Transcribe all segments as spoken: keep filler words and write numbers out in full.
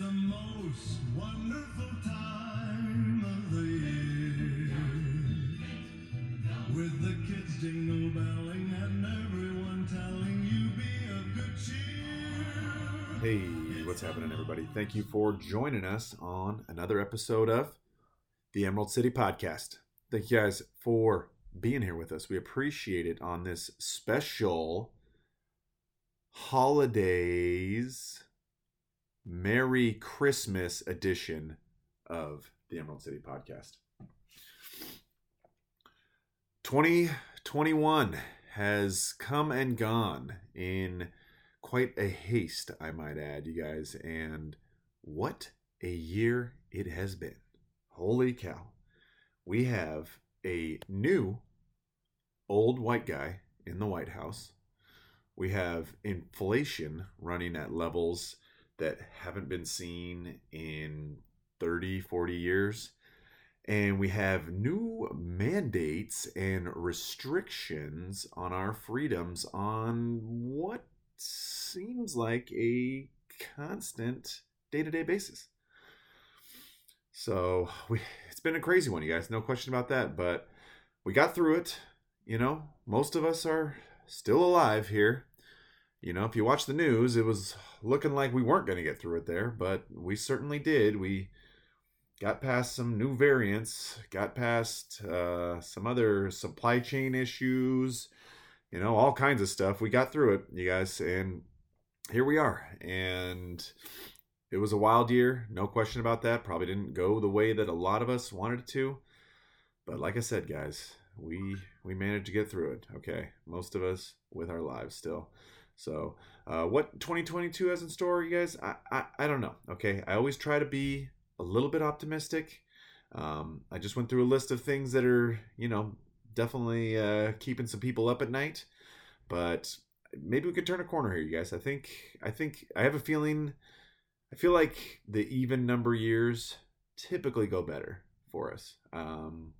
the most wonderful time of the year, with the kids jingle belling and everyone telling you be of good cheer. Hey, what's happening, everybody? Thank you for joining us on another episode of the Emerald City Podcast. Thank you guys for being here with us. We appreciate it on this special holidays Merry Christmas edition of the Emerald City Podcast. twenty twenty-one has come and gone in quite a haste, I might add, you guys. And what a year it has been. Holy cow. We have a new old white guy in the White House. We have inflation running at levels that haven't been seen in thirty, forty years. And we have new mandates and restrictions on our freedoms on what seems like a constant day-to-day basis. So we, it's been a crazy one, you guys. No question about that. But we got through it. You know, most of us are still alive here. You know, if you watch the news, it was looking like we weren't going to get through it there, but we certainly did. We got past some new variants, got past uh, some other supply chain issues, you know, all kinds of stuff. We got through it, you guys, and here we are. And it was a wild year, no question about that. Probably didn't go the way that a lot of us wanted it to. But like I said, guys, we we managed to get through it, okay? Most of us with our lives still. So uh, what twenty twenty-two has in store, you guys, I, I, I don't know. Okay, I always try to be a little bit optimistic. Um, I just went through a list of things that are, you know, definitely uh, keeping some people up at night. But maybe we could turn a corner here, you guys. I think I think I have a feeling. I feel like the even number years typically go better for us. Um,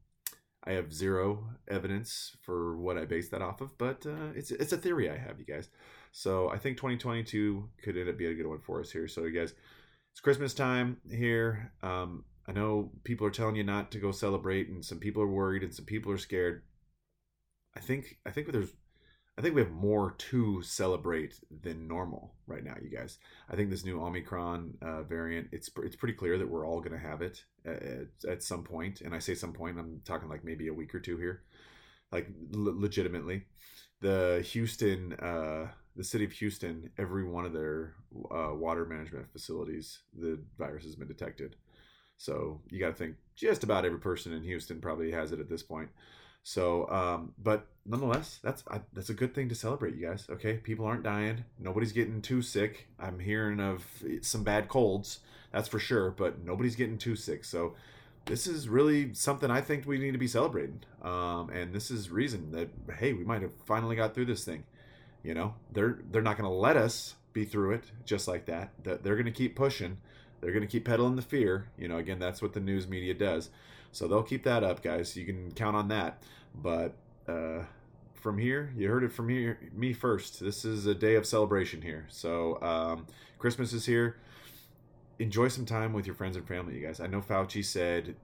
I have zero evidence for what I base that off of, but uh, it's it's a theory I have, you guys. So I think twenty twenty-two could end up being a good one for us here. So you guys, it's Christmas time here. Um, I know people are telling you not to go celebrate, and some people are worried, and some people are scared. I think I think there's, I think we have more to celebrate than normal right now, you guys. I think this new Omicron uh, variant, it's it's pretty clear that we're all going to have it at, at some point. And I say some point, I'm talking like maybe a week or two here, like le- legitimately. The Houston. Uh, The city of Houston, every one of their uh, water management facilities, the virus has been detected. So you got to think just about every person in Houston probably has it at this point. So, um, but nonetheless, that's I, that's a good thing to celebrate, you guys. Okay, people aren't dying. Nobody's getting too sick. I'm hearing of some bad colds, that's for sure, but nobody's getting too sick. So this is really something I think we need to be celebrating. Um, and this is reason that, hey, we might have finally got through this thing. You know, they're they're not going to let us be through it just like that. They're going to keep pushing. They're going to keep peddling the fear. You know, again, that's what the news media does. So they'll keep that up, guys. You can count on that. But uh, from here, you heard it from here, me first. This is a day of celebration here. So um, Christmas is here. Enjoy some time with your friends and family, you guys. I know Fauci said,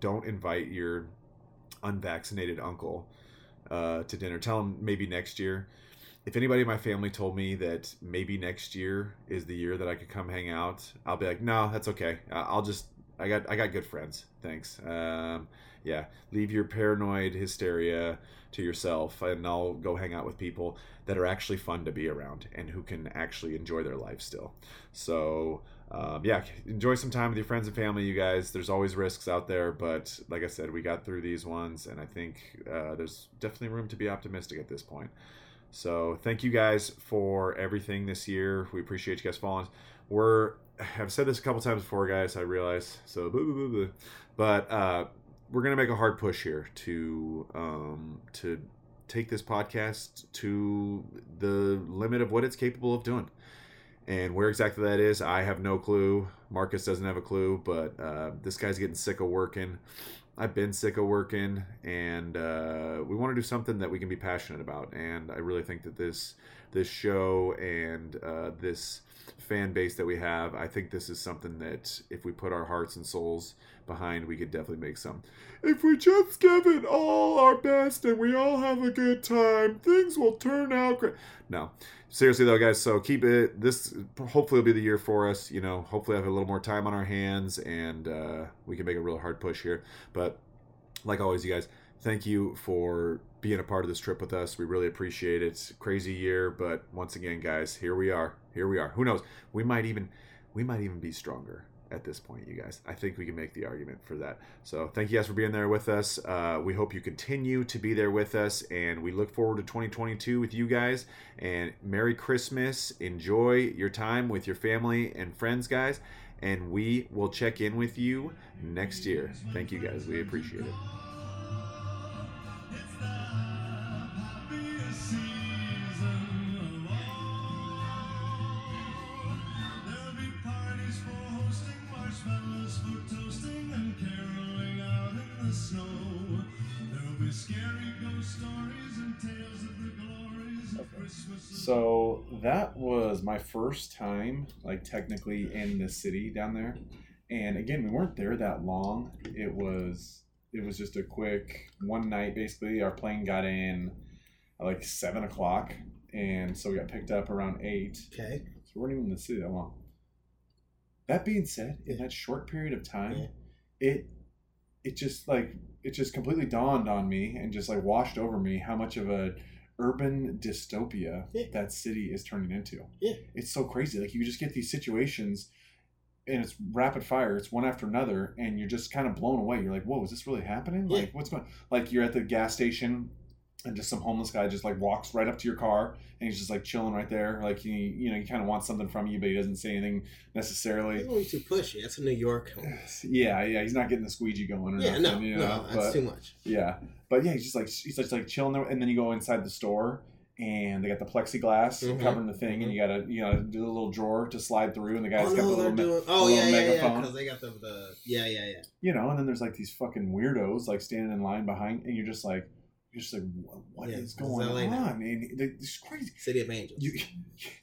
don't invite your unvaccinated uncle uh, to dinner. Tell him maybe next year. If anybody in my family told me that maybe next year is the year that I could come hang out, I'll be like, no, that's okay. I'll just, I got, I got good friends. Thanks. Um, yeah. Leave your paranoid hysteria to yourself, and I'll go hang out with people that are actually fun to be around and who can actually enjoy their life still. So, um, yeah, enjoy some time with your friends and family, you guys. There's always risks out there, but like I said, we got through these ones, and I think, uh, there's definitely room to be optimistic at this point. So thank you guys for everything this year. We appreciate you guys following us. We're, I've said this a couple times before, guys, I realize. So, boo, boo, boo, boo. But uh, we're going to make a hard push here to um, to take this podcast to the limit of what it's capable of doing. And where exactly that is, I have no clue. Marcus doesn't have a clue, but uh, this guy's getting sick of working. I've been sick of working, and uh, we want to do something that we can be passionate about. And I really think that this this show and uh, this fan base that we have, I think this is something that if we put our hearts and souls behind, we could definitely make some. If we just give it all our best and we all have a good time, things will turn out great. No. Seriously though, guys, so keep it. This hopefully will be the year for us. You know, hopefully I have a little more time on our hands, and uh, we can make a real hard push here. But like always, you guys, thank you for being a part of this trip with us. We really appreciate it. It's a crazy year, but once again, guys, here we are. Here we are. Who knows? We might even, we might even be stronger at this point, you guys. I think we can make the argument for that. So thank you guys for being there with us. Uh, we hope you continue to be there with us, and we look forward to twenty twenty-two with you guys. And Merry Christmas. Enjoy your time with your family and friends, guys. And we will check in with you next year. Thank you, guys. We appreciate it. So that was my first time, like, technically in the city down there. And again, we weren't there that long. It was it was just a quick one night, basically. Our plane got in at like seven o'clock, and so we got picked up around eight. Okay. So we weren't even in the city that long. That being said, in that short period of time, yeah. it it just like it just completely dawned on me and just like washed over me how much of a urban dystopia yeah. that city is turning into. Yeah. It's so crazy. Like, you just get these situations, and it's rapid fire. It's one after another, and you're just kind of blown away. You're like, whoa, is this really happening? Yeah. Like, what's going on? Like, you're at the gas station, and just some homeless guy just like walks right up to your car, and he's just like chilling right there. Like, he, you know, he kind of wants something from you, but he doesn't say anything necessarily. He's way too pushy. That's a New York homeless. Yeah, yeah. He's not getting the squeegee going or yeah, nothing. Yeah, no, you know? no, that's but, too much. Yeah, but yeah, he's just like he's just like chilling there, and then you go inside the store, and they got the plexiglass mm-hmm. covering the thing, mm-hmm. and you gotta you know do a little drawer to slide through, and the guy's oh, got no, the little doing, me- oh the yeah little yeah megaphone. yeah because they got the, the yeah yeah yeah you know, and then there's like these fucking weirdos like standing in line behind, and you're just like. You're just like, what yeah, is going on? Now. I mean, it's crazy. City of Angels. You,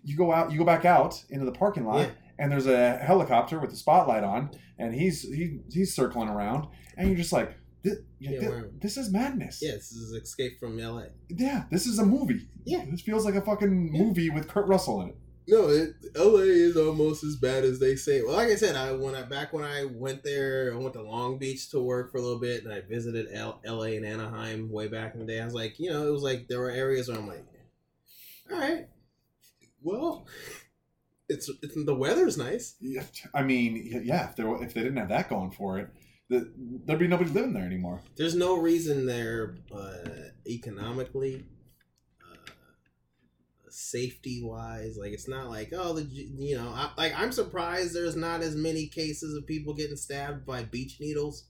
you go out, you go back out into the parking lot, yeah. and there's a helicopter with the spotlight on, and he's he, he's circling around, and you're just like, this, yeah, this, this is madness. Yeah, this is Escape from L A. Yeah, this is a movie. Yeah, this feels like a fucking yeah. movie with Kurt Russell in it. No, it, L A is almost as bad as they say. Well, like I said, I when I back when I went there, I went to Long Beach to work for a little bit, and I visited L- L.A. and Anaheim way back in the day. I was like, you know, it was like there were areas where I'm like, all right, well, it's, it's the weather's nice. Yeah, I mean, yeah, if, there, if they didn't have that going for it, the, there'd be nobody living there anymore. There's no reason there uh, economically. Safety wise, like, it's not like, oh, the, you know, I, like I'm surprised there's not as many cases of people getting stabbed by beach needles.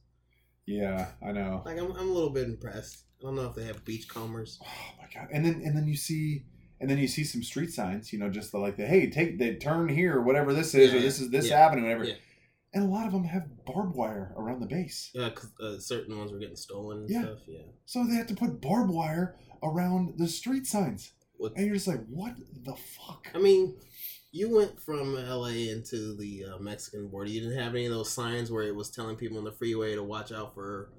Yeah, I know. Like, I'm, I'm a little bit impressed. I don't know if they have beachcombers. Oh my god! And then and then you see and then you see some street signs, you know, just the, like the hey, take the turn here, or whatever this is, yeah, or this is this yeah, avenue, whatever. Yeah. And a lot of them have barbed wire around the base. Yeah, because uh, certain ones were getting stolen and yeah. stuff. Yeah. So they have to put barbed wire around the street signs. With, and you're just like, what the fuck? I mean, you went from L A into the uh, Mexican border. You didn't have any of those signs where it was telling people on the freeway to watch out for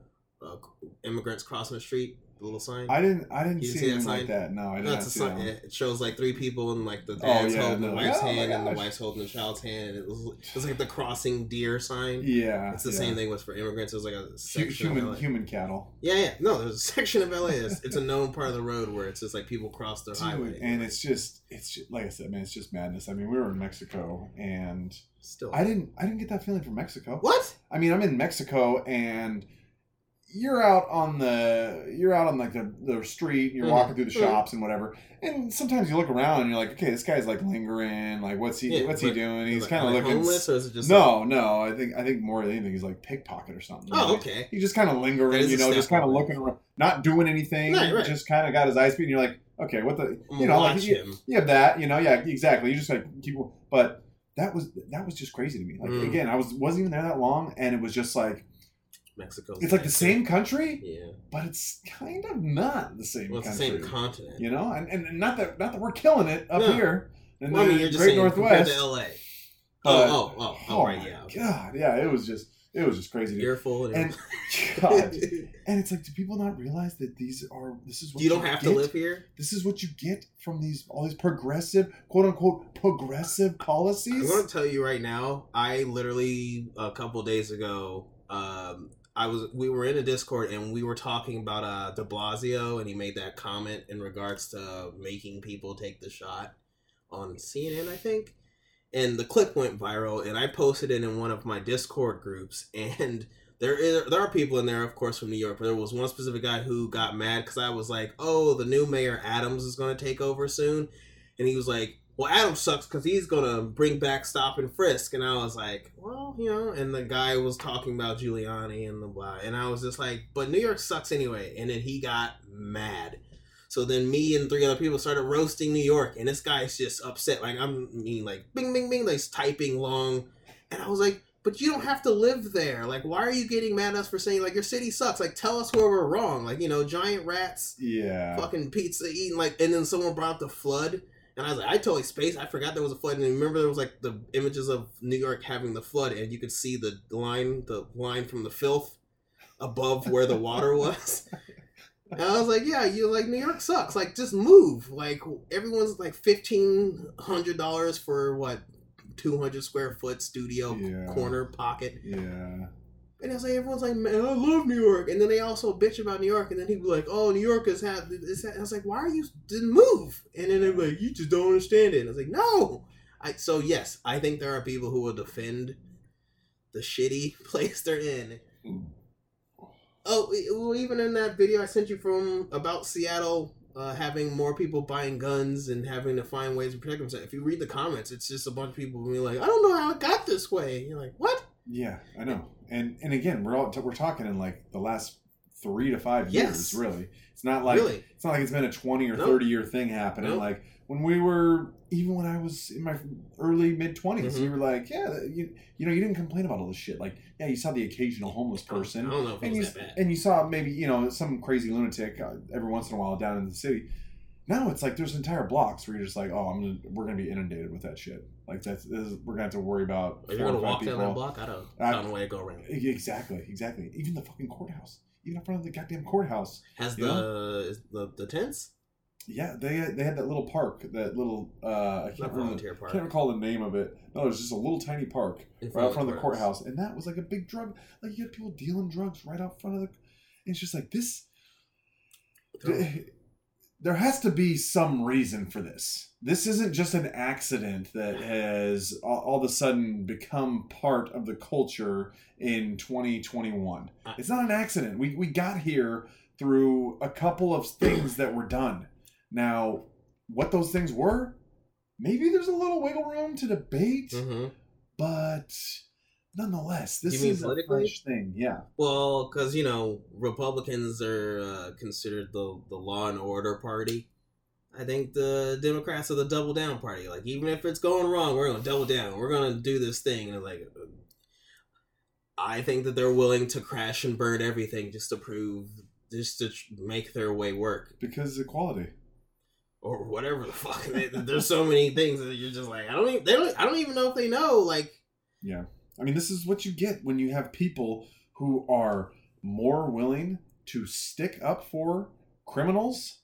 uh, immigrants crossing the street. The little sign. I didn't. I didn't, didn't see anything like that. No, I didn't no, see sign. That. One. It shows like three people and like the dad's oh, yeah, holding the, the wife's oh, hand and the wife's holding the child's hand. And it was, it was like the crossing deer sign. Yeah, it's the yeah. same thing. Was for immigrants. It was like a section human of L A. Human cattle. Yeah, yeah. No, there's a section of L A. It's, it's a known part of the road where it's just like people cross their Dude, highway. And like, it's just it's just, like I said, man, it's just madness. I mean, we were in Mexico and still, I didn't I didn't get that feeling from Mexico. What? I mean, I'm in Mexico and. You're out on the, you're out on like the, the street, you're mm-hmm. walking through the shops and whatever, and sometimes you look around and you're like, okay, this guy's like lingering, like what's he, yeah, what's he doing? He's like, kind of like looking. Homeless or is it just no, like... no. I think I think more than anything, he's like pickpocket or something. Oh, like, okay. He's just kind of lingering, you know, just kind of looking around, not doing anything, right, right. Just kind of got his eyes beat, and you're like, okay, what the, you know, like, you, you have that, you know, yeah, exactly. You just like keep, but that was that was just crazy to me. Like mm. again, I was wasn't even there that long, and it was just like. Mexico. It's like Mexico. The same country, yeah, but it's kind of not the same. Well, it's country. The same continent, you know, and, and not that not that we're killing it up no. here in well, the I mean, you're Great Northwest to L A. Oh, oh, oh, oh, oh right, yeah, God, yeah, it was just it was just crazy. You're full of and God, and it's like, do people not realize that these are this is what you, you don't have get. to live here? This is what you get from these all these progressive, quote unquote, progressive policies. I'm going to tell you right now. I literally a couple days ago. Um, I was we were in a Discord and we were talking about uh, de Blasio, and he made that comment in regards to making people take the shot on C N N, I think. And the clip went viral, and I posted it in one of my Discord groups. And there is, there are people in there, of course, from New York, but there was one specific guy who got mad because I was like, oh, the new mayor Adams is going to take over soon. And he was like, well, Adams sucks because he's going to bring back stop and frisk. And I was like, well, you know, and the guy was talking about Giuliani and the blah. And I was just like, but New York sucks anyway. And then he got mad. So then me and three other people started roasting New York. And this guy's just upset. Like, I'm mean, like, bing, bing, bing. Like, he's typing long. And I was like, but you don't have to live there. Like, why are you getting mad at us for saying, like, your city sucks? Like, tell us where we're wrong. Like, you know, giant rats. Yeah. Fucking pizza eating. Like, and then someone brought up the flood. And I was like, I totally spaced. I forgot there was a flood. And I remember there was like the images of New York having the flood, and you could see the line, the line from the filth above where the water was. And I was like, yeah, you like New York sucks. Like, just move. Like, everyone's like fifteen hundred dollars for what two hundred square foot studio yeah. corner pocket. Yeah. And I was like, everyone's like, man, I love New York. And then they also bitch about New York. And then he'd be like, oh, New York is half. I was like, why are you, didn't move? And then they'd be like, you just don't understand it. And I was like, no. I So, yes, I think there are people who will defend the shitty place they're in. Mm. Oh, well, even in that video I sent you from about Seattle uh, having more people buying guns and having to find ways to protect themselves. If you read the comments, it's just a bunch of people being like, I don't know how it got this way. And you're like, what? Yeah, I know. And and again, we're all t- we're talking in like the last three to five yes. years, really. It's not like really. it's not like it's been a twenty or nope. thirty year thing happening. Nope. Like when we were, even when I was in my early mid twenties, mm-hmm. we were like, yeah, you you know, you didn't complain about all this shit. Like, yeah, you saw the occasional homeless person, I don't know if and it was you that bad. and you saw maybe you know some crazy lunatic uh, every once in a while down in the city. Now it's like there's entire blocks where you're just like, oh, I'm gonna, we're gonna be inundated with that shit. Like that's this is, we're gonna have to worry about. If you're gonna walk people. down that block, I don't, I don't know where to go around. Exactly, exactly. Even the fucking courthouse, even in front of the goddamn courthouse has the, the the the tents. Yeah, they they had that little park, that little uh, I can't remember. Park. Can't recall the name of it. No, it was just a little tiny park right out front of the courthouse, and that was like a big drug. Like you had people dealing drugs right out front of the. It's just like this. There has to be some reason for this. This isn't just an accident that has all of a sudden become part of the culture in twenty twenty-one. It's not an accident. We we got here through a couple of things that were done. Now, what those things were, maybe there's a little wiggle room to debate, mm-hmm. but nonetheless, this you mean is politically? a fresh thing, yeah. Well, because, you know, Republicans are uh, considered the, the law and order party. I think the Democrats are the double down party. Like, even if it's going wrong, we're going to double down. We're going to do this thing. And, like, I think that they're willing to crash and burn everything just to prove, just to make their way work. Because equality. Or whatever the fuck. There's so many things that you're just like, I don't even, they don't, I don't even know if they know. Like, yeah. I mean, this is what you get when you have people who are more willing to stick up for criminals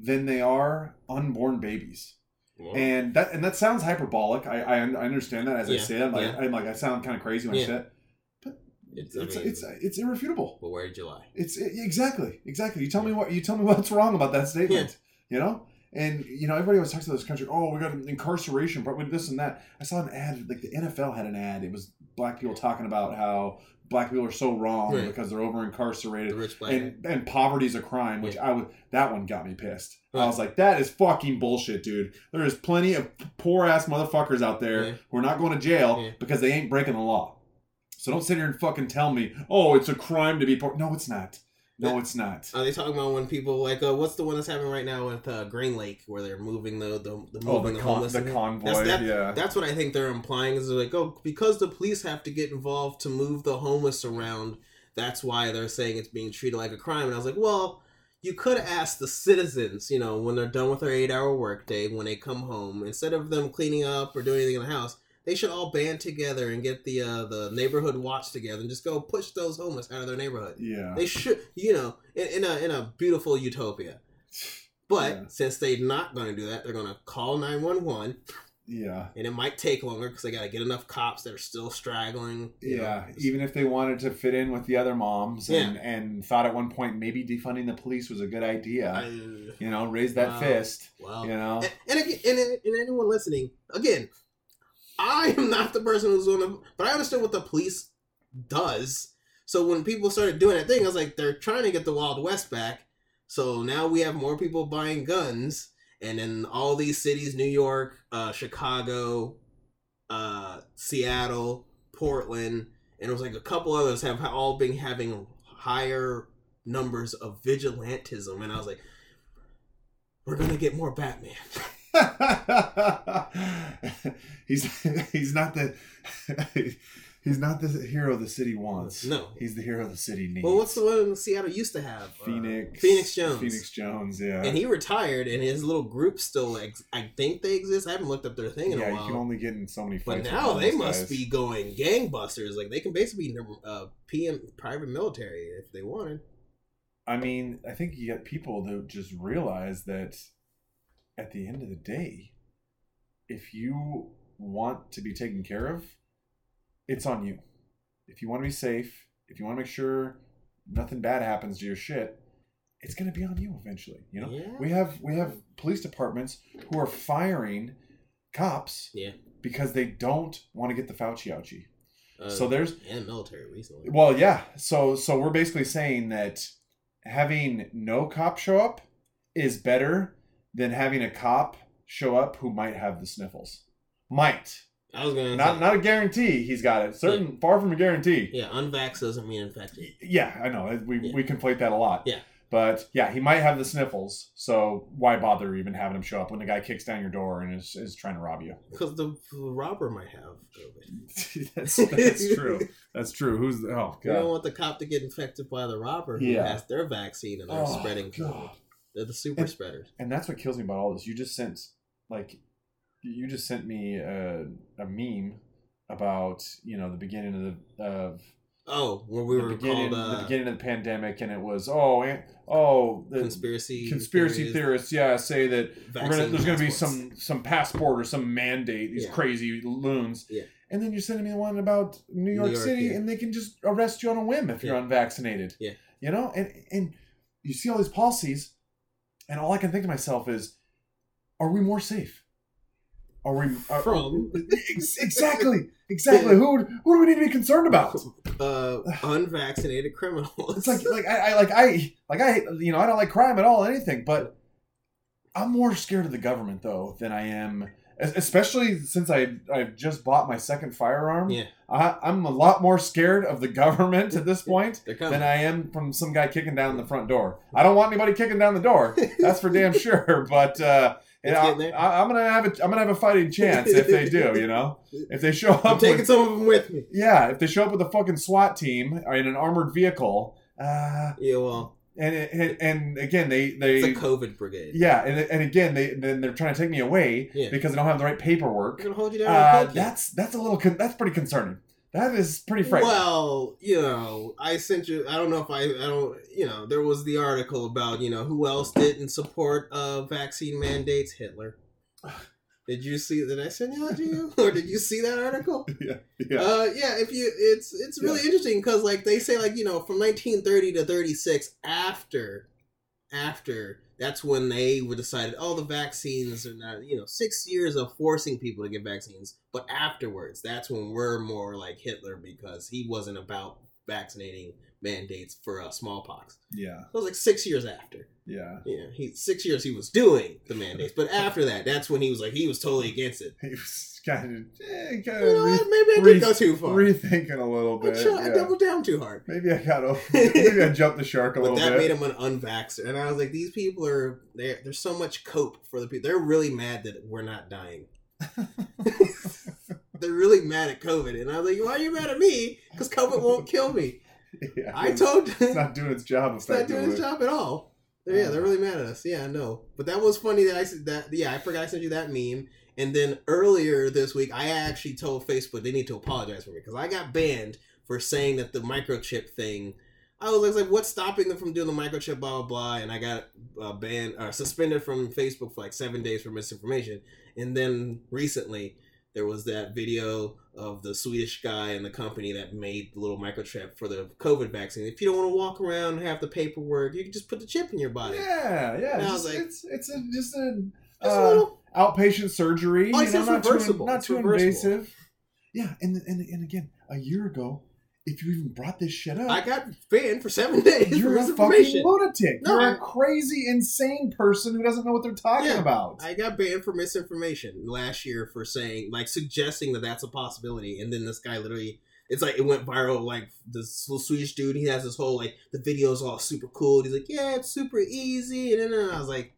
than they are unborn babies. Whoa. And that and that sounds hyperbolic. I I, I understand that as yeah. I say it. I'm like, yeah. I'm like, I sound kind of crazy when yeah. I say it. But it's it's, I mean, it's it's irrefutable. But where did you lie? It's it, exactly exactly. You tell yeah. me what you tell me what's wrong about that statement. Yeah. You know. And, you know, everybody always talks about this country, oh, we got incarceration, but with this and that. I saw an ad, like the N F L had an ad. It was black people talking about how black people are so wrong right. because they're over-incarcerated. The rich black and, and poverty's a crime, which yeah. I would, that one got me pissed. Right. I was like, that is fucking bullshit, dude. There is plenty of poor-ass motherfuckers out there yeah. who are not going to jail yeah. because they ain't breaking the law. So don't sit here and fucking tell me, oh, it's a crime to be poor. No, it's not. No, it's not. Are they talking about when people like uh, what's the one that's happening right now with uh, Green Lake, where they're moving the the, the, oh, moving the, the con- homeless? The convoy. That's, that, yeah, that's what I think they're implying is they're like, oh, because the police have to get involved to move the homeless around, that's why they're saying it's being treated like a crime. And I was like, well, you could ask the citizens, you know, when they're done with their eight-hour workday, when they come home, instead of them cleaning up or doing anything in the house, they should all band together and get the uh, the neighborhood watch together and just go push those homeless out of their neighborhood. Yeah, they should, you know, in, in a in a beautiful utopia. But yeah. since they're not going to do that, they're going to call nine one one. Yeah, and it might take longer because they got to get enough cops that are still straggling. Yeah, know. Even if they wanted to fit in with the other moms yeah. and, and thought at one point maybe defunding the police was a good idea, I, you know, raise that wow. fist. Wow. You know, and and, again, and and anyone listening, again, I am not the person who's on the, but I understood what the police does. So when people started doing that thing, I was like, they're trying to get the Wild West back. So now we have more people buying guns. And in all these cities, New York, uh, Chicago, uh, Seattle, Portland, and it was like a couple others have all been having higher numbers of vigilantism. And I was like, we're going to get more Batman. he's he's not the he's not the hero the city wants. No. He's the hero the city needs. Well, what's the one Seattle used to have? Phoenix. Uh, Phoenix Jones. Phoenix Jones, yeah. And he retired, and his little group still, ex- I think they exist. I haven't looked up their thing in yeah, a while. Yeah, you can only get in so many fights. But now they must guys. be going gangbusters. Like, they can basically be uh, P M private military if they wanted. I mean, I think you get people that just realize that at the end of the day, if you want to be taken care of, it's on you. If you want to be safe, if you want to make sure nothing bad happens to your shit, it's going to be on you eventually. You know, yeah. we have we have police departments who are firing cops yeah. because they don't want to get the Fauci ouchie. Uh, so there's and military recently. Well, yeah. So so we're basically saying that having no cop show up is better than having a cop show up who might have the sniffles. Might. I was going to not, not a guarantee he's got it. Certain, yeah. Far from a guarantee. Yeah, unvaxxed doesn't mean infected. Yeah, I know. We yeah. we conflate that a lot. Yeah. But, yeah, he might have the sniffles, so why bother even having him show up when the guy kicks down your door and is, is trying to rob you? Because the robber might have COVID. that's, that's true. That's true. Who's the, oh, God. You don't want the cop to get infected by the robber who yeah. has their vaccine and they're oh, spreading COVID. God. They're the super and, spreaders. And that's what kills me about all this. You just sent, like, you just sent me a, a meme about, you know, the beginning of the... Of oh, where we were called... Uh, the beginning of the pandemic, and it was, oh, oh... The conspiracy Conspiracy theorists, yeah, say that we're gonna, there's going to be some, some passport or some mandate, these yeah. crazy loons. Yeah. And then you're sending me one about New York, New York City, yeah. and they can just arrest you on a whim if yeah. you're unvaccinated. Yeah. You know? And, and you see all these policies... And all I can think to myself is, are we more safe? Are we... Are, From? Exactly. Exactly. Who who do we need to be concerned about? Uh, unvaccinated criminals. It's like, like I, I, like I, like I, you know, I don't like crime at all, anything, but I'm more scared of the government, though, than I am, especially since I, I've just bought my second firearm. Yeah. I, I'm a lot more scared of the government at this point than I am from some guy kicking down the front door. I don't want anybody kicking down the door. That's for damn sure. But uh, you know, I, I'm gonna have a I'm gonna have a fighting chance if they do. You know, if they show up, I'm taking with, some of them with me. Yeah, if they show up with a fucking SWAT team or in an armored vehicle. Uh, yeah, well. And, and and again, they... they it's a COVID brigade. Yeah, and and again, they then they're trying to take me away yeah. because they don't have the right paperwork. They're going to hold you down. Uh, that's that's a little con- that's pretty concerning. That is pretty frightening. Well, you know, I sent you. I don't know if I I don't you know there was the article about you know who else didn't support uh, vaccine mandates. Hitler. Did you see? Did I send you that to you, or did you see that article? Yeah, yeah, uh, yeah. If you, it's it's really yeah. interesting because like they say like you know from nineteen thirty to thirty-six after, after that's when they were decided oh the vaccines are not you know six years of forcing people to get vaccines but afterwards that's when we're more like Hitler because he wasn't about vaccinating mandates for uh, smallpox. Yeah, so it was like six years after. Yeah, yeah. He six years he was doing the mandates, but after that, that's when he was like he was totally against it. He was kind of, eh, kind of you know re- maybe I re- did go too far, rethinking a little bit. I, tried, yeah. I doubled down too hard. Maybe I got over, maybe I jumped the shark a little bit. But that made him an unvaxxer, and I was like, these people are there. There's so much cope for the people. They're really mad that we're not dying. They're really mad at COVID, and I was like, why are you mad at me? Because COVID won't kill me. Yeah, I told you. It's not doing its job. It's not doing its job at all. They're, yeah, they're really mad at us. Yeah, no. But that was funny that I said that. Yeah, I forgot I sent you that meme. And then earlier this week, I actually told Facebook they need to apologize for me because I got banned for saying that the microchip thing. I was like, what's stopping them from doing the microchip, blah, blah, blah. And I got uh, banned or uh, suspended from Facebook for like seven days for misinformation. And then recently, there was that video of the Swedish guy and the company that made the little microchip for the COVID vaccine. If you don't want to walk around and have the paperwork, you can just put the chip in your body. Yeah, yeah. And I was just, like, it's it's a, just an uh, outpatient surgery. Oh, it's you know, not too, not too invasive. Yeah, and, and and again, a year ago, if you even brought this shit up, I got banned for seven days. You're a fucking lunatic. No, you're a crazy, insane person who doesn't know what they're talking yeah, about. I got banned for misinformation last year for saying, like, suggesting that that's a possibility. And then this guy literally, it's like, it went viral. Like, this little Swedish dude, he has this whole, like, the video's all super cool. And he's like, yeah, it's super easy. And then I was like,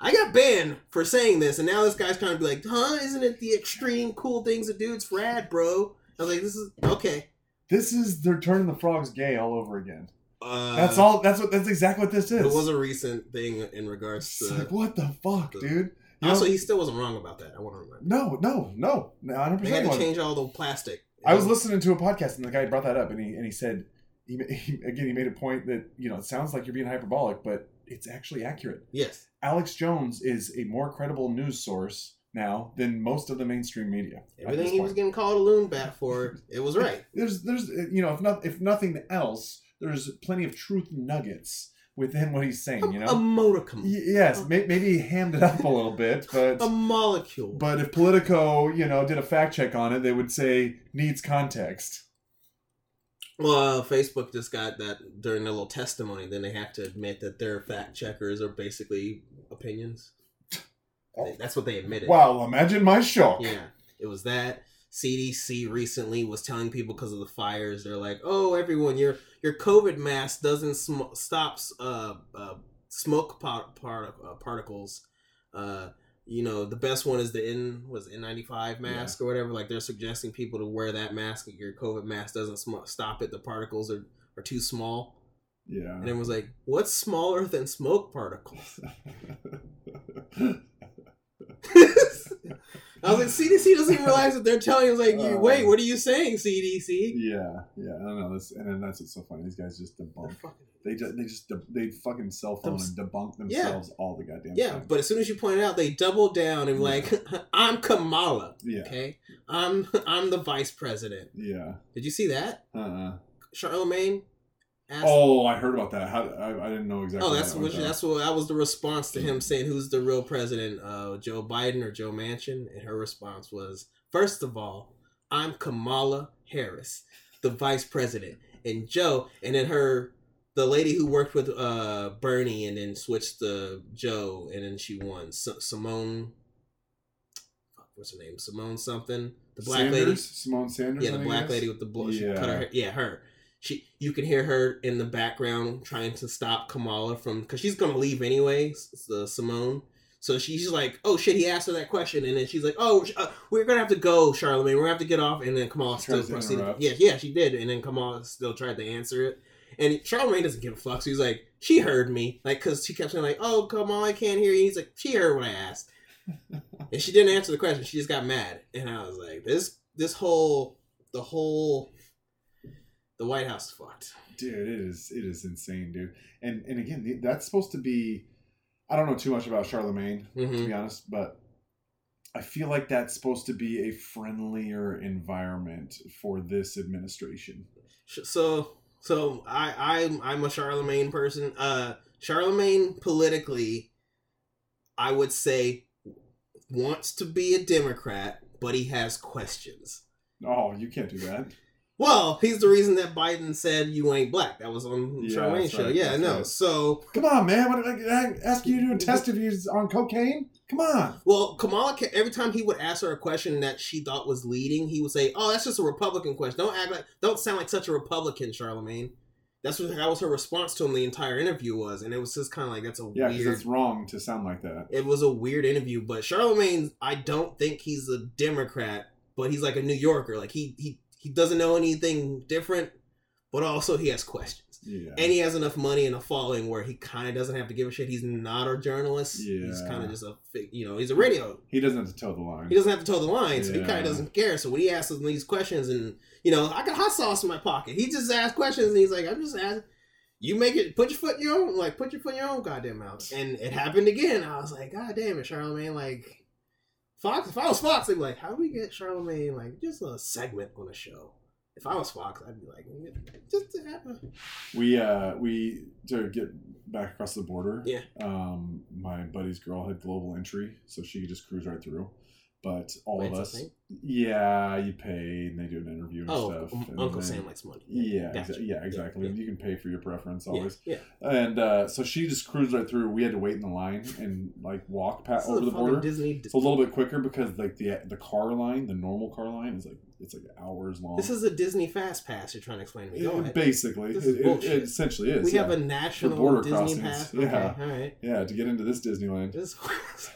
I got banned for saying this. And now this guy's trying to be like, huh, isn't it the extreme cool things to do? It's rad, bro. I was like, this is, okay. This is they're turning the frogs gay all over again. Uh, that's all. That's what. That's exactly what this is. It was a recent thing in regards it's to like what the fuck, the, dude. You also, know, he still wasn't wrong about that. I want to remind. No, no, no. No, I don't. They had to change all the plastic. I know? was listening to a podcast and the guy brought that up and he and he said, he, he, again, he made a point that you know it sounds like you're being hyperbolic, but it's actually accurate. Yes. Alex Jones is a more credible news source now than most of the mainstream media. Everything he was getting called a loon bat for, it was right. There's, there's, you know, if not, if nothing else, there's plenty of truth nuggets within what he's saying. You know, a modicum. Yes, oh. may, maybe he hammed it up a little bit, but a molecule. But if Politico, you know, did a fact check on it, they would say needs context. Well, uh, Facebook just got that during their little testimony. Then they have to admit that their fact checkers are basically opinions. Oh. That's what they admitted. Wow, imagine my shock. Yeah, it was that. C D C recently was telling people because of the fires, they're like, oh, everyone, your your COVID mask doesn't sm- stops uh, uh, smoke part- part- uh, particles. Uh, you know, the best one is the N was N ninety-five mask yeah. or whatever. Like, they're suggesting people to wear that mask. Your COVID mask doesn't sm- stop it. The particles are, are too small. Yeah. And everyone's like, what's smaller than smoke particles? I was like, C D C doesn't even realize that they're telling him, like, you, wait, what are you saying, C D C? Yeah, yeah, I don't know. That's, and then that's what's so funny. These guys just debunk. They just, they just, they fucking cell phone and debunk themselves yeah. all the goddamn yeah, time. Yeah, but as soon as you point it out, they double down and yeah. like, I'm Kamala. Yeah. Okay? I'm, I'm the vice president. Yeah. Did you see that? Uh-uh. Charlemagne? Asked oh, I heard about that. How, I I didn't know exactly. Oh, that's what that's what that was the response to him saying, "Who's the real president, uh, Joe Biden or Joe Manchin?" And her response was, first of all, I'm Kamala Harris, the vice president, and Joe." And then her, the lady who worked with uh Bernie and then switched to Joe, and then she won. S- Simone, what's her name? Simone something. The black Sanders? lady, Simone Sanders. Yeah, the I black guess? lady with the blue. Yeah. Cut her, yeah, her. She, you can hear her in the background trying to stop Kamala from, because she's going to leave anyway, the Simone. So she's like, oh shit, he asked her that question. And then she's like, oh, uh, we're going to have to go, Charlemagne. We're going to have to get off. And then Kamala still proceeded. Yeah, yeah, she did. And then Kamala still tried to answer it. And Charlemagne doesn't give a fuck. So he's like, she heard me. Like, because she kept saying like, oh, Kamala, I can't hear you. He's like, she heard what I asked. And she didn't answer the question. She just got mad. And I was like, this, this whole, the whole... The White House fucked. Dude, it is it is insane, dude. And and again, that's supposed to be... I don't know too much about Charlemagne, mm-hmm. to be honest, but I feel like that's supposed to be a friendlier environment for this administration. So so I, I'm, I'm a Charlemagne person. Uh, Charlemagne, politically, I would say, wants to be a Democrat, but he has questions. Oh, you can't do that. Well, he's the reason that Biden said you ain't black. That was on yeah, Charlemagne's show. Right, yeah, I know. Right. So come on, man. What did I ask you to do a test if he's on cocaine? Come on. Well, Kamala, every time he would ask her a question that she thought was leading, he would say, "Oh, that's just a Republican question. Don't act like, don't sound like such a Republican, Charlemagne." That's what that was her response to him. The entire interview was, and it was just kind of like that's a yeah, weird... because it's wrong to sound like that. It was a weird interview, but Charlemagne, I don't think he's a Democrat, but he's like a New Yorker. Like he he. He doesn't know anything different, but also he has questions. Yeah. And he has enough money and a following where he kind of doesn't have to give a shit. He's not a journalist. Yeah. He's kind of just a, you know, he's a radio. He doesn't have to toe the line. He doesn't have to toe the line, so yeah. he kind of doesn't care. So when he asks him these questions and, you know, I got hot sauce in my pocket. He just asks questions and he's like, I'm just asking. You make it, put your foot in your own, like, put your foot in your own goddamn mouth. And it happened again. I was like, God damn it, Charlemagne. Like, Fox, if I was Fox, they'd be like, how do we get Charlemagne, like, just a segment on a show? If I was Fox, I'd be like, just to happen. We, uh, we, to get back across the border, yeah. Um, my buddy's girl had global entry, so she could just cruise right through. But all Wait, of us, yeah, you pay and they do an interview and oh, stuff. And Uncle then, Sam likes money. Yeah, gotcha. exa- yeah, exactly. Yeah, yeah. You can pay for your preference always. Yeah, yeah. And uh, so she just cruised right through. We had to wait in the line and like walk past over the border. Disney It's a little bit quicker because like the the car line, the normal car line is like it's like hours long. This is a Disney Fast Pass. You're trying to explain to me? Go ahead. Basically, this is bullshit. It, it essentially is. We yeah. have a national border Disney crossings. Pass. Yeah, okay, all right. Yeah, to get into this Disneyland. This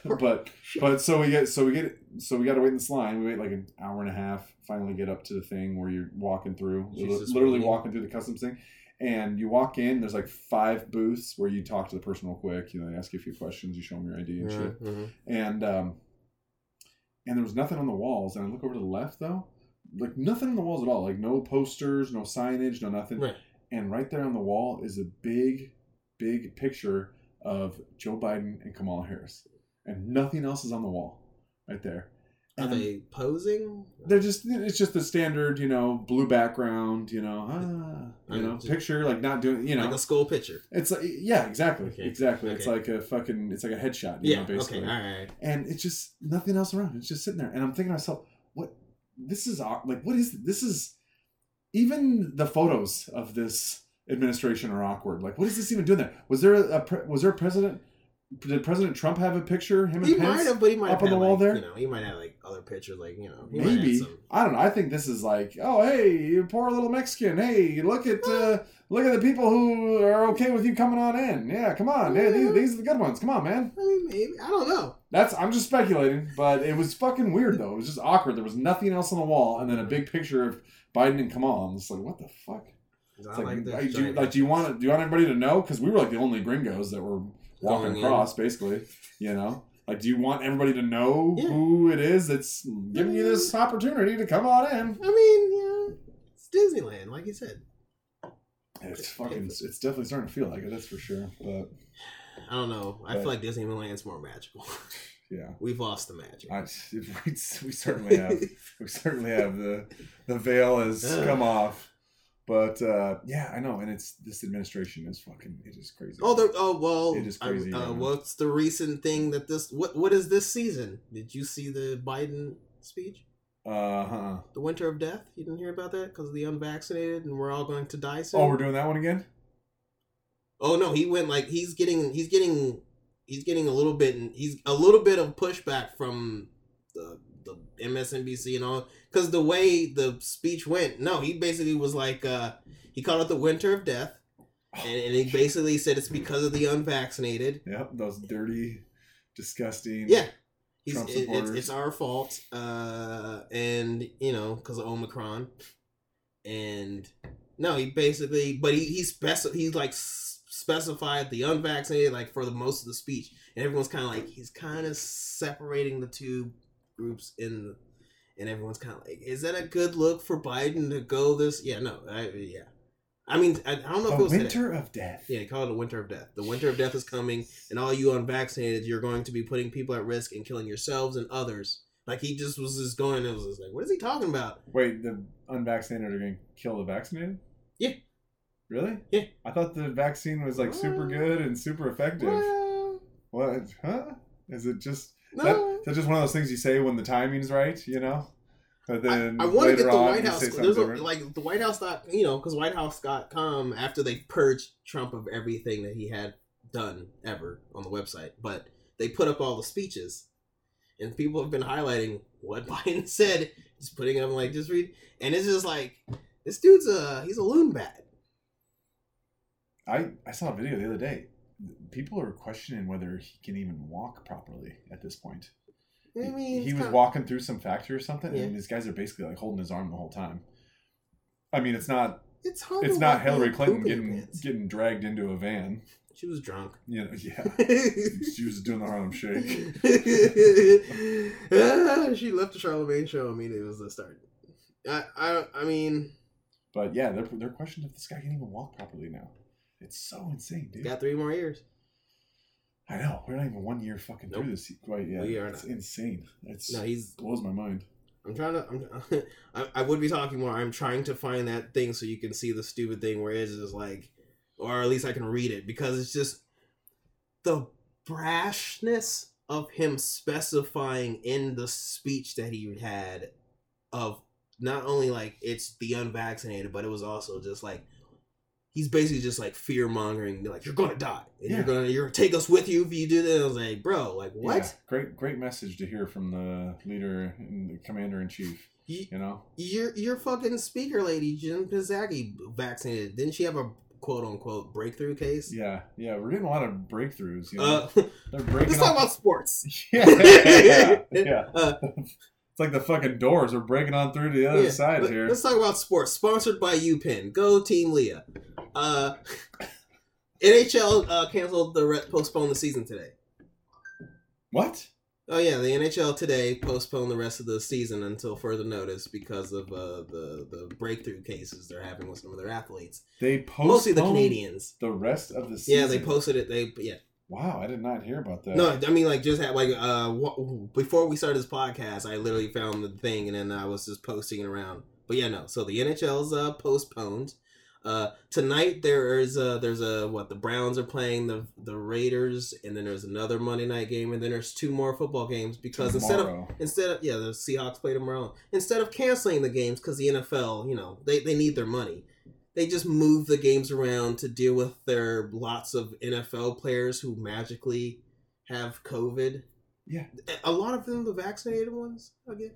but but so we get so we get. So we got to wait in this line. We wait like an hour and a half, finally get up to the thing where you're walking through, Jesus literally mean. walking through the customs thing. And you walk in, there's like five booths where you talk to the person real quick. You know, they ask you a few questions, you show them your I D and yeah, shit. Mm-hmm. And, um, and there was nothing on the walls. And I look over to the left though, like nothing on the walls at all. Like no posters, no signage, no nothing. Right. And right there on the wall is a big, big picture of Joe Biden and Kamala Harris. And nothing else is on the wall. Right there. And are they posing? They're just, it's just the standard, you know, blue background, you know, ah, you know, just, picture, like not doing, you know. Like a school picture. It's like, yeah, exactly. Okay. Exactly. Okay. It's like a fucking, it's like a headshot, you yeah, know, basically. Okay, all right. And it's just nothing else around. It's just sitting there. And I'm thinking to myself, what, this is, like, what is, this is, even the photos of this administration are awkward. Like, what is this even doing there? Was there a, a was there a president? Did President Trump have a picture? Him and he Pence might have, but he might up have on the wall like, there. You know, he might have like other pictures, like you know, maybe some... I don't know. I think this is like, oh hey, you poor little Mexican. Hey, look at uh, look at the people who are okay with you coming on in. Yeah, come on, yeah. Hey, these, these are the good ones. Come on, man. I mean, maybe I don't know. That's I'm just speculating, but it was fucking weird though. It was just awkward. There was nothing else on the wall, and then a big picture of Biden and Kamala. I'm just like, what the fuck? It's like, like, this do, you, like, do you want do you want everybody to know? Because we were like the only gringos that were. Walking Going across, in. basically, you know, like, do you want everybody to know yeah. who it is that's giving I mean, you this opportunity to come on in? I mean, yeah, it's Disneyland, like you said. It's fucking, it's, it's definitely starting to feel like it, that's for sure. But I don't know. I but, feel like Disneyland's more magical. Yeah, we've lost the magic. I, we certainly have. we certainly have the the veil has uh. come off. But, uh, yeah, I know. And it's this administration is fucking, it is crazy. Oh, there, oh well. It is crazy. I, uh, what's the recent thing that this, what what is this season? Did you see the Biden speech? Uh-huh. The Winter of Death? You didn't hear about that? Because of the unvaccinated and we're all going to die soon? Oh, we're doing that one again? Oh, no. He went like, he's getting, he's getting, he's getting a little bit, he's a little bit of pushback from the the M S N B C and all, because the way the speech went, no, he basically was like, uh, he called it the Winter of Death, and, and he basically said it's because of the unvaccinated. Yep, those dirty, disgusting. Yeah, he's, Trump supporters. It, it's, it's our fault, uh, and you know, because of Omicron, and no, he basically, but he he speci- he like specified the unvaccinated like for the most of the speech, and everyone's kind of like he's kind of separating the two groups in the, and everyone's kind of like, is that a good look for Biden to go this? Yeah, no, I, yeah. I mean, I, I don't know if a it was winter that. of death. Yeah, they call it a winter of death. The winter of death is coming, and all you unvaccinated, you're going to be putting people at risk and killing yourselves and others. Like he just was just going, it was just like, what is he talking about? Wait, the unvaccinated are going to kill the vaccinated? Yeah. Really? Yeah. I thought the vaccine was like well, super good and super effective. Well, what? Huh? Is it just? No. That, that's just one of those things you say when the timing's right, you know. But then I, I want to get the White House. There's a, like the White House dot, you know, because White House dot com after they purged Trump of everything that he had done ever on the website, but they put up all the speeches, and people have been highlighting what Biden said, just putting them like just read, and it's just like this dude's a he's a loon bat. I I saw a video the other day. People are questioning whether he can even walk properly at this point. I mean, he was not... walking through some factory or something, yeah. and these guys are basically like holding his arm the whole time. I mean, it's not It's hard. It's to not Hillary Clinton getting getting dragged into a van. She was drunk. You know, yeah. She was doing the Harlem Shake. ah, she left the Charlemagne show. I mean, it was the start. I, I, I mean. But yeah, they're they're questioning if this guy can even walk properly now. It's so insane, dude. Got three more years. I know. We're not even one year fucking nope. through this quite yet. We are. It's not. Insane. It's no, he's blows my mind. I'm trying to. I'm, I, I would be talking more. I'm trying to find that thing so you can see the stupid thing where it's just like, or at least I can read it, because it's just the brashness of him specifying in the speech that he had of not only like it's the unvaccinated, but it was also just like he's basically just like fear mongering, like you're gonna die, and yeah. you're gonna you're gonna take us with you if you do this. I was like, bro, like what? Yeah. Great, great message to hear from the leader and the commander in chief. You, you know, your your fucking speaker lady Jen Psaki vaccinated. Didn't she have a quote unquote breakthrough case? Yeah, yeah, we're getting a lot of breakthroughs. You know, uh, they're breaking. Let's off. talk about sports. Yeah, yeah. yeah. Uh, It's like the fucking doors are breaking on through to the other yeah, side here. Let's talk about sports. Sponsored by U Penn. Go Team Leah. Uh, N H L uh, canceled the re- postponed the season today. What? Oh yeah, the N H L today postponed the rest of the season until further notice because of uh, the the breakthrough cases they're having with some of their athletes. They postponed mostly the Canadians. The rest of the season. Yeah, they posted it. They yeah. Wow, I did not hear about that. No, I mean, like, just had, like, uh, w- before we started this podcast, I literally found the thing, and then I was just posting it around. But yeah, no, so the N H L's uh, postponed. Uh, tonight, there is, uh, there's a, what, the Browns are playing the the Raiders, and then there's another Monday night game, and then there's two more football games, because tomorrow. instead of, instead of, yeah, the Seahawks play tomorrow. Instead of canceling the games, because the N F L, you know, they, they need their money. They just move the games around to deal with their lots of N F L players who magically have COVID. Yeah. A lot of them, the vaccinated ones. Okay.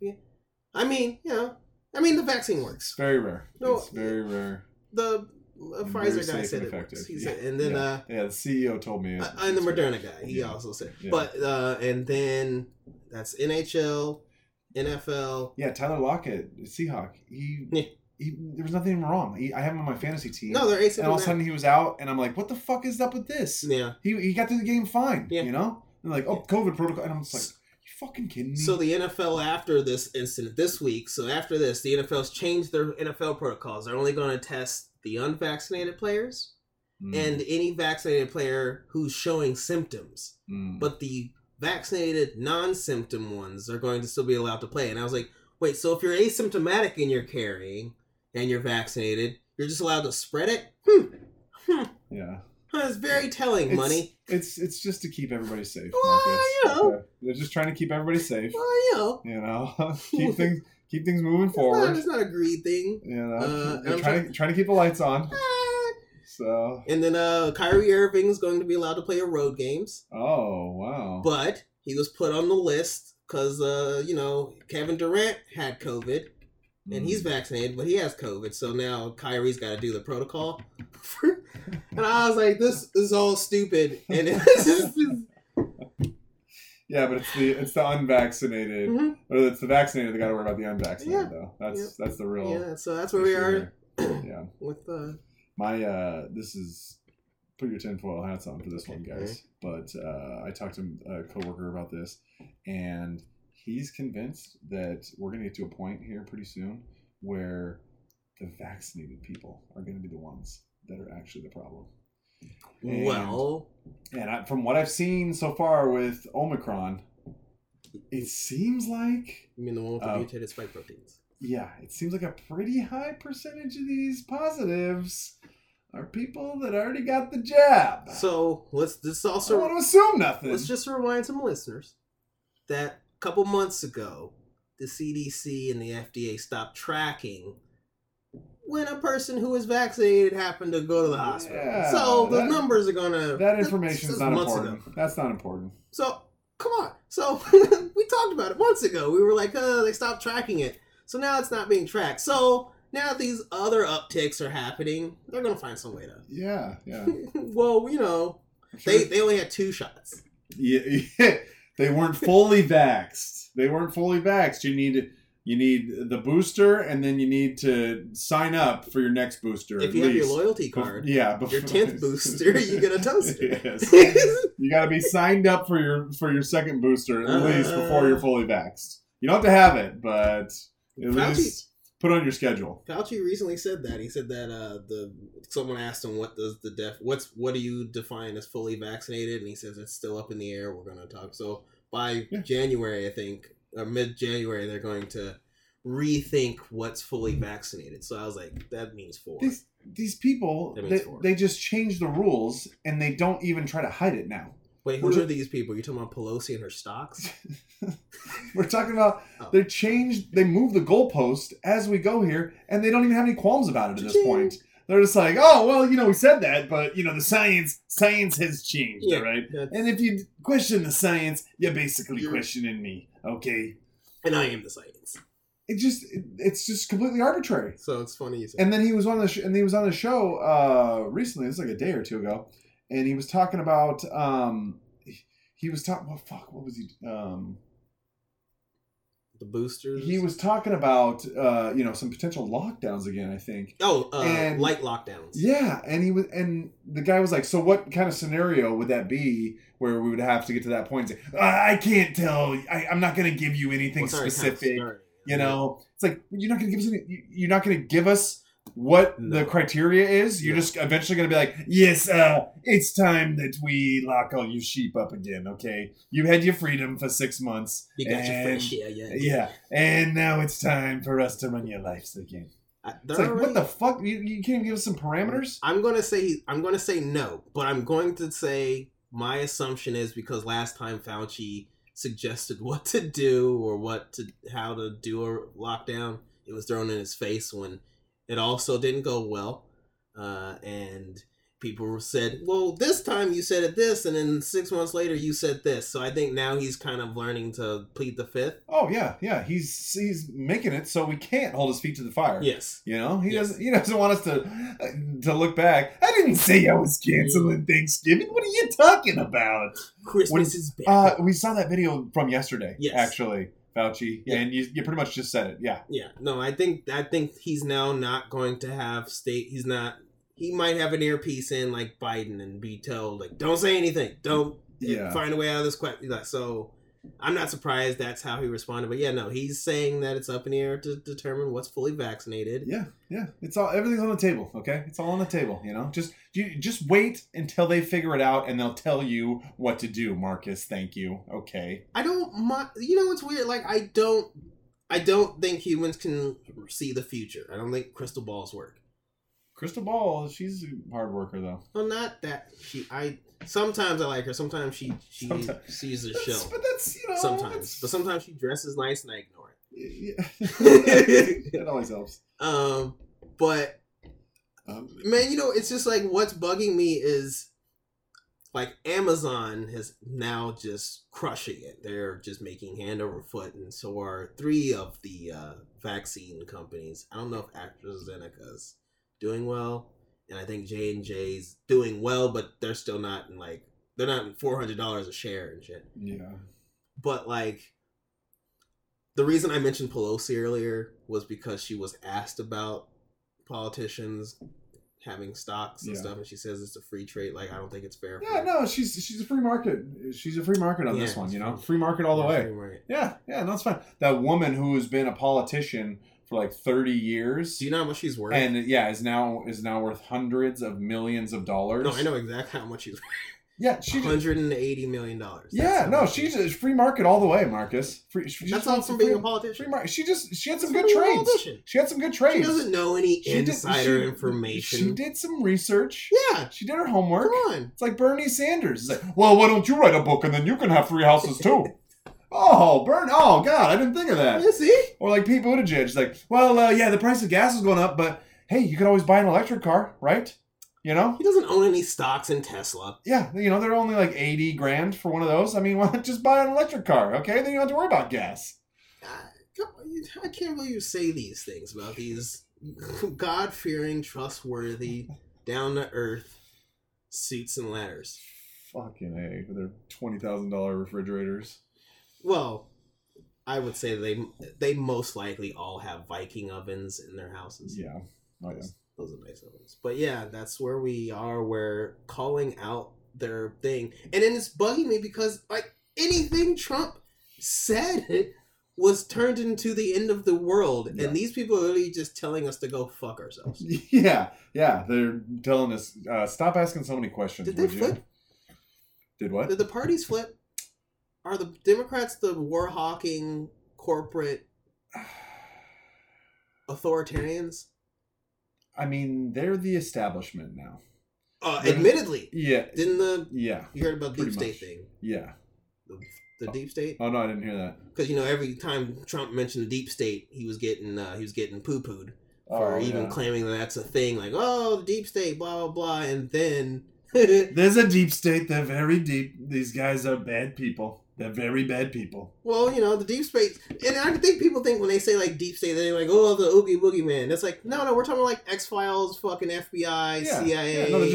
Yeah. I mean, you know, I mean, the vaccine works. It's very rare. No, it's very rare. The uh, Pfizer guy said it works. He yeah. said, and then... Yeah. Uh, yeah, the C E O told me. Uh, and the Moderna rare. guy, he yeah. also said. Yeah. But, uh, and then that's N H L, N F L. Yeah, Tyler Lockett, Seahawk. He... Yeah. He, there was nothing wrong. He, I have him on my fantasy team. No, they're asymptomatic. And all of a sudden he was out, and I'm like, what the fuck is up with this? Yeah. He he got through the game fine, yeah. you know? And they're like, oh, yeah. COVID protocol. And I'm just like, you fucking kidding me? So the N F L, after this incident this week, so after this, the N F L's changed their N F L protocols. They're only going to test the unvaccinated players mm. and any vaccinated player who's showing symptoms. Mm. But the vaccinated non-symptom ones are going to still be allowed to play. And I was like, wait, so if you're asymptomatic and you're carrying... and you're vaccinated, you're just allowed to spread it? Hmm. Hmm. Yeah. That's very telling, it's, money. It's it's just to keep everybody safe. Well, you know. Yeah. They're just trying to keep everybody safe. Well, you know. You know, keep things keep things moving it's forward. Not, it's not a greed thing. You know, uh, they're trying, trying, to, trying to keep the lights on. Uh, so. And then uh, Kyrie Irving's going to be allowed to play a road games. Oh, wow. But he was put on the list because, uh, you know, Kevin Durant had COVID. And he's vaccinated, but he has COVID, so now Kyrie's got to do the protocol. And I was like, "This is all stupid." And it's just, it's... yeah, but it's the it's the unvaccinated, mm-hmm. or it's the vaccinated that got to worry about the unvaccinated, yeah. though. That's yep. that's the real. Yeah, so that's where we are. Yeah. With the my uh, this is put your tinfoil hats on for this okay. one, guys. Right. But uh, I talked to a coworker about this, and. He's convinced that we're going to get to a point here pretty soon where the vaccinated people are going to be the ones that are actually the problem. And, well, and I, from what I've seen so far with Omicron, it seems like you mean the one with the uh, mutated spike proteins. Yeah, it seems like a pretty high percentage of these positives are people that already got the jab. So let's this also. I don't want to assume nothing. Let's just remind some listeners that. Couple months ago, the C D C and the F D A stopped tracking when a person who was vaccinated happened to go to the hospital. Yeah, so the that, numbers are gonna. That information is not important. Ago. That's not important. So come on. So we talked about it months ago. We were like, uh, they stopped tracking it. So now it's not being tracked. So now these other upticks are happening. They're gonna find some way to. Yeah, yeah. Well, you know, sure. they they only had two shots. Yeah. yeah. They weren't fully vaxxed. They weren't fully vaxxed. You need You need the booster, and then you need to sign up for your next booster. If you least. have your loyalty card, Be- yeah, before- your tenth booster, you get a toaster. Yes. You got to be signed up for your for your second booster at uh, least before you're fully vaxxed. You don't have to have it, but at Fauci, least put on your schedule. Fauci recently said that he said that uh, the someone asked him what does the def what's what do you define as fully vaccinated, and he says it's still up in the air. We're going to talk so by yeah. January, I think. Or mid-January, they're going to rethink what's fully vaccinated. So I was like, that means four. These, these people, they, four. they just change the rules, and they don't even try to hide it now. Wait, who We're are just, these people? You're talking about Pelosi and her stocks? We're talking about oh. they changed, they moved the goalpost as we go here, and they don't even have any qualms about it at this point. They're just like, oh, well, you know, we said that, but, you know, the science science has changed, yeah, all right? And if you question the science, you're basically you're, questioning me, okay? And I am the science. It just, it, it's just completely arbitrary. So it's funny you say. And then he was on the sh- and he was on the show uh, recently. It was like a day or two ago, and he was talking about um, he was talking. Well, fuck, what was he? Um, The boosters. He was talking about, uh, you know, some potential lockdowns again. I think. Oh, uh, and, light lockdowns. Yeah, and he was, and the guy was like, "So, what kind of scenario would that be where we would have to get to that point?" And say, I-, I can't tell. I- I'm not going to give you anything well, sorry, specific. Kind of you know, yeah. It's like you're not going to give us. Any- you're not going to give us what no. the criteria is. You're yeah. just eventually going to be like, "Yes, uh, it's time that we lock all you sheep up again." Okay, you had your freedom for six months. You got and, your fresh air, yeah, yeah, yeah. And now it's time for us to run your lives again. Uh, it's like, already, what the fuck? You, you can't even give us some parameters? I'm gonna say, I'm gonna say no, but I'm going to say my assumption is because last time Fauci suggested what to do or what to how to do a lockdown, it was thrown in his face when. It also didn't go well, uh, and people said, well, this time you said it this, and then six months later you said this. So I think now he's kind of learning to plead the fifth. Oh, yeah, yeah. He's he's making it so we can't hold his feet to the fire. Yes. You know, he, yes. doesn't, he doesn't want us to to look back. I didn't say I was canceling Thanksgiving. What are you talking about? Christmas when, is back. Uh, we saw that video from yesterday, yes. actually. Fauci, yeah, yeah. and you, you pretty much just said it, yeah. Yeah, no, I think I think he's now not going to have state, he's not, he might have an earpiece in like Biden and be told, like, don't say anything, don't yeah. find a way out of this question. So I'm not surprised that's how he responded, but yeah, no, he's saying that it's up in the air to determine what's fully vaccinated. Yeah, yeah, it's all, everything's on the table, okay? It's all on the table, you know? Just, you, just wait until they figure it out and they'll tell you what to do, Marcus. Thank you. Okay. I don't, my, you know, it's weird, like, I don't, I don't think humans can see the future. I don't think crystal balls work. Crystal Ball, she's a hard worker, though. Well, not that. She, I Sometimes I like her. Sometimes she, she sometimes. sees a that's, show. But that's, you know. Sometimes. That's... But sometimes she dresses nice and I ignore it. Yeah. It always helps. Um, But, um, man, you know, it's just like what's bugging me is, like, Amazon is now just crushing it. They're just making hand over foot. And so are three of the uh, vaccine companies. I don't know if AstraZeneca's doing well, and I think J and J's doing well, but they're still not in like they're not in four hundred dollars a share and shit. Yeah. But like the reason I mentioned Pelosi earlier was because she was asked about politicians having stocks and yeah. stuff, and she says it's a free trade. Like I don't think it's fair. Yeah, for no, she's she's a free market. She's a free market on yeah, this one, you know, free market all yeah, the way. Yeah, yeah, that's fine. That woman who has been a politician for like thirty years. Do you know how much she's worth? And yeah, is now is now worth hundreds of millions of dollars. No, I know exactly how much she's worth. Yeah, she one hundred eighty million dollars. Yeah, no, she's a free market all the way, Marcus. Free, she That's all from being free, a politician. Free market. She just she had some good trades. She had some good trades. She doesn't know any she insider did, she, information. She did some research. Yeah, she did her homework. Come on, it's like Bernie Sanders. It's like, well, why don't you write a book and then you can have three houses too. Oh, burn! Oh, God, I didn't think of that. You see? Or like Pete Buttigieg, like, well, uh, yeah, the price of gas is going up, but hey, you could always buy an electric car, right? You know? He doesn't own any stocks in Tesla. Yeah, you know, they're only like eighty grand for one of those. I mean, why not just buy an electric car, okay? Then you don't have to worry about gas. God, I can't believe you say these things about these God-fearing, trustworthy, down-to-earth suits and ladders. Fucking A, with their twenty thousand dollars refrigerators. Well, I would say they they most likely all have Viking ovens in their houses. Yeah. Oh, yeah. Those, those are nice ovens. But yeah, that's where we are. We're calling out their thing. And then it's bugging me because, like, anything Trump said was turned into the end of the world. Yeah. And these people are really just telling us to go fuck ourselves. Yeah. Yeah. They're telling us, uh, stop asking so many questions. Did they flip? You? Did what? Did the parties flip? Are the Democrats the war-hawking corporate authoritarians? I mean, they're the establishment now. Uh, admittedly. Yeah. Didn't the... Yeah. You heard about the deep state thing. Yeah. The, the oh. deep state? Oh, no, I didn't hear that. Because, you know, every time Trump mentioned the deep state, he was getting uh, he was getting poo-pooed for oh, even yeah. claiming that that's a thing. Like, oh, the deep state, blah, blah, blah. And then... There's a deep state. They're very deep. These guys are bad people. They're very bad people. Well, you know, the deep state... And I think people think when they say, like, deep state, they're like, oh, the Oogie Boogie Man. That's like, no, no, we're talking about, like, X-Files, fucking F B I, yeah, C I A, yeah. No, they're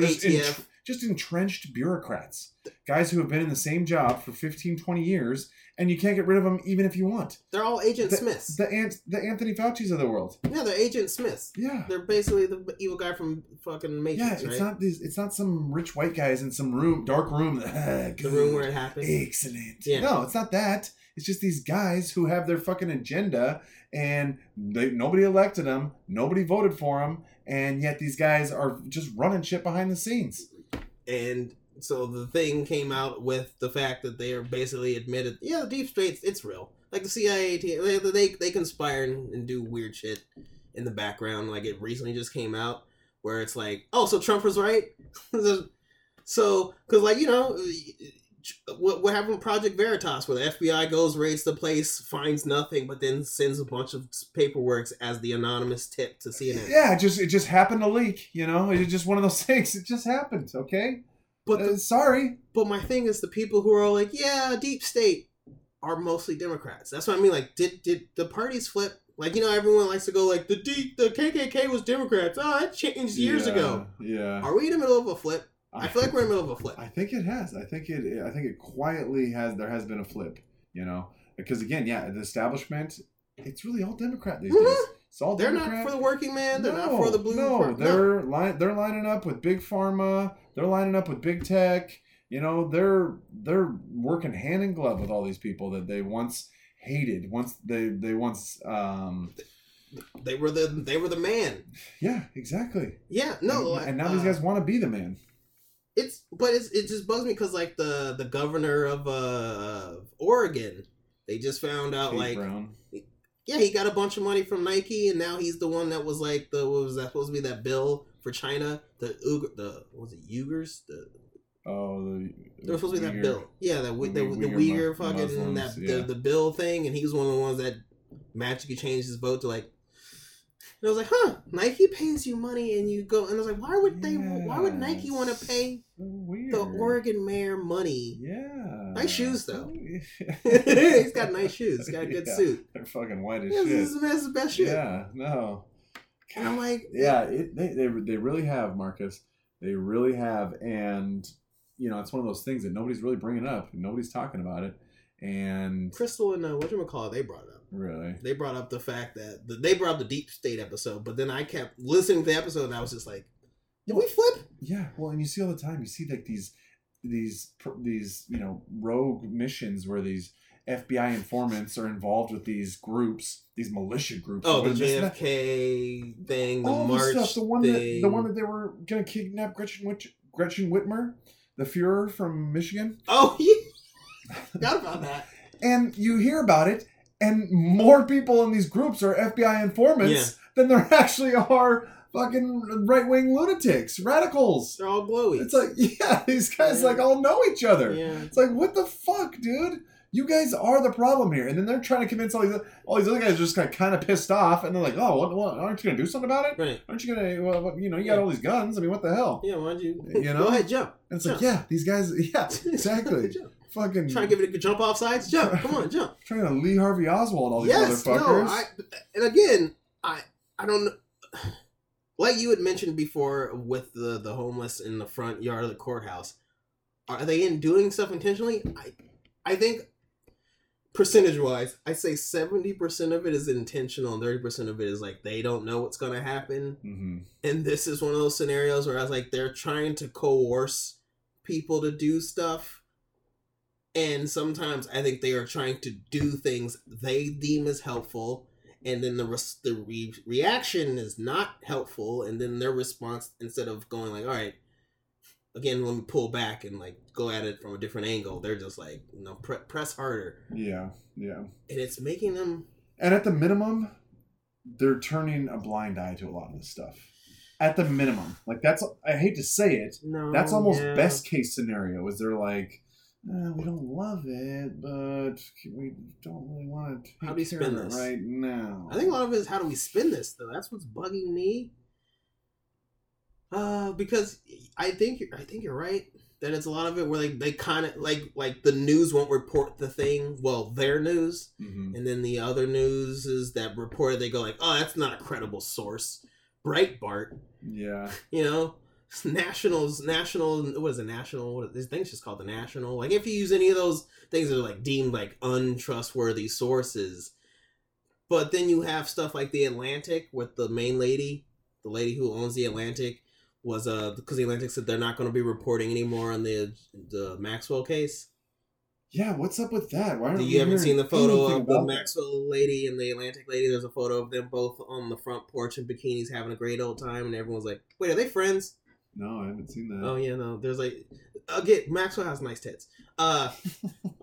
just, they're just, entr- just entrenched bureaucrats. Guys who have been in the same job for fifteen, twenty years, and you can't get rid of them even if you want. They're all Agent the, Smiths. The Ant, the Anthony Fauci's of the world. Yeah, they're Agent Smiths. Yeah. They're basically the evil guy from fucking Matrix, yeah, it's right? Not these, it's not some rich white guys in some room, dark room. That, uh, the room where it happens. Excellent. Yeah. No, it's not that. It's just these guys who have their fucking agenda, and they, nobody elected them, nobody voted for them, and yet these guys are just running shit behind the scenes. And... So the thing came out with the fact that they are basically admitted, yeah, the deep state's, it's real. Like the C I A, they they conspire and do weird shit in the background. Like it recently just came out where it's like, oh, so Trump was right? So, because like, you know, what, what happened with Project Veritas where the F B I goes, raids the place, finds nothing, but then sends a bunch of paperwork as the anonymous tip to C N N. Yeah, it just, it just happened to leak, you know? It's just one of those things. It just happened, okay? But the, uh, sorry. But my thing is the people who are like, yeah, deep state are mostly Democrats. That's what I mean. Like, did did the parties flip? Like, you know, everyone likes to go like, the deep, the K K K was Democrats. Oh, that changed years yeah, ago. Yeah. Are we in the middle of a flip? I, I feel like we're in the middle of a flip. I think it has. I think it I think it quietly has, there has been a flip, you know? Because again, yeah, the establishment, it's really all Democrat these mm-hmm. days. It's all they're Democrat. Not for the working man. They're no, not for the blue. No, part. they're no. Li- they're lining up with big pharma. They're lining up with big tech. You know, they're they're working hand in glove with all these people that they once hated. Once they they once um, they were the they were the man. Yeah, exactly. Yeah, no, and, and now uh, these guys want to be the man. It's but it's it just bugs me because like the the governor of uh, Oregon, they just found out Kate like. Brown. Yeah, he got a bunch of money from Nike, and now he's the one that was like the what was that supposed to be that bill for China, the Uyghur, the what was it Uyghurs, the oh the there was supposed to be that bill, yeah, that the, the, the, the Uyghur, Uyghur fucking Muslims, that yeah. the, the bill thing, and he was one of the ones that magically changed his vote to like. And I was like, huh, Nike pays you money, and you go, and I was like, why would they? Yeah, why would Nike want to pay so the Oregon mayor money? Yeah. Nice shoes, though. He's got nice shoes. He's got a good yeah, suit. They're fucking white as yeah, shit. This is the best, best shit. Yeah, no. God. And I'm like... Yeah, it, they, they they really have, Marcus. They really have. And, you know, it's one of those things that nobody's really bringing up. And nobody's talking about it. And... Crystal and uh, whatchamacallit, they brought it up. Really? They brought up the fact that... The, they brought up the Deep State episode, but then I kept listening to the episode and I was just like, did we flip? Yeah, well, and you see all the time. You see, like, these... These these you know rogue missions where these F B I informants are involved with these groups, these militia groups. Oh, the J F K that, thing, the all March stuff, the one thing. That, the one that they were gonna kidnap Gretchen Whit- Gretchen Whitmer, the Fuhrer from Michigan. Oh, yeah. Forgot about that. And you hear about it, and more people in these groups are F B I informants yeah. than there actually are. Fucking right-wing lunatics, radicals. They're all glowy. It's like, yeah, these guys yeah. like all know each other. Yeah. It's like, what the fuck, dude? You guys are the problem here. And then they're trying to convince all these all these other guys are just kind of, kind of pissed off. And they're like, oh, what, what, aren't you going to do something about it? Right. Aren't you going to, well, what, you know, you got yeah. all these guns. I mean, what the hell? Yeah, why don't you, you know? Go ahead, jump. And it's jump. Like, yeah, these guys, yeah, exactly. Jump. Fucking. Trying to give it a jump off sides? Jump. Come on, jump. Trying to Lee Harvey Oswald all these yes, motherfuckers. No, I, and again, I, I don't know. Like you had mentioned before with the, the homeless in the front yard of the courthouse, are they in doing stuff intentionally? I I think percentage-wise, I say seventy percent of it is intentional and thirty percent of it is like they don't know what's going to happen. Mm-hmm. And this is one of those scenarios where I was like, they're trying to coerce people to do stuff. And sometimes I think they are trying to do things they deem as helpful. And then the, res- the re- reaction is not helpful. And then their response, instead of going like, all right, again, let me pull back and like go at it from a different angle. They're just like, you know, pre- press harder. Yeah, yeah. And it's making them. And at the minimum, they're turning a blind eye to a lot of this stuff. At the minimum, like that's, I hate to say it, no, that's almost yeah. best case scenario. Is they're like, eh, we don't love it, but we don't really want to. How do we spend this right now? I think a lot of it is how do we spend this though. That's what's bugging me. Uh, because I think I think you're right that it's a lot of it where they, they kind of like like the news won't report the thing, well, their news, mm-hmm. and then the other news is that reported they go like, oh, that's not a credible source, Breitbart, yeah, you know, National's National, what is it, National? What is, this thing's just called the National. Like if you use any of those things that are like deemed like untrustworthy sources, but then you have stuff like the Atlantic with the main lady, the lady who owns the Atlantic. Was uh because the Atlantic said they're not going to be reporting anymore on the the Maxwell case. Yeah, what's up with that? Why aren't you? You haven't seen the photo of the Maxwell lady and the Atlantic lady. There's a photo of them both on the front porch in bikinis having a great old time, and everyone's like, "Wait, are they friends?" No, I haven't seen that. Oh yeah, no. There's like, again, Maxwell has nice tits. Uh,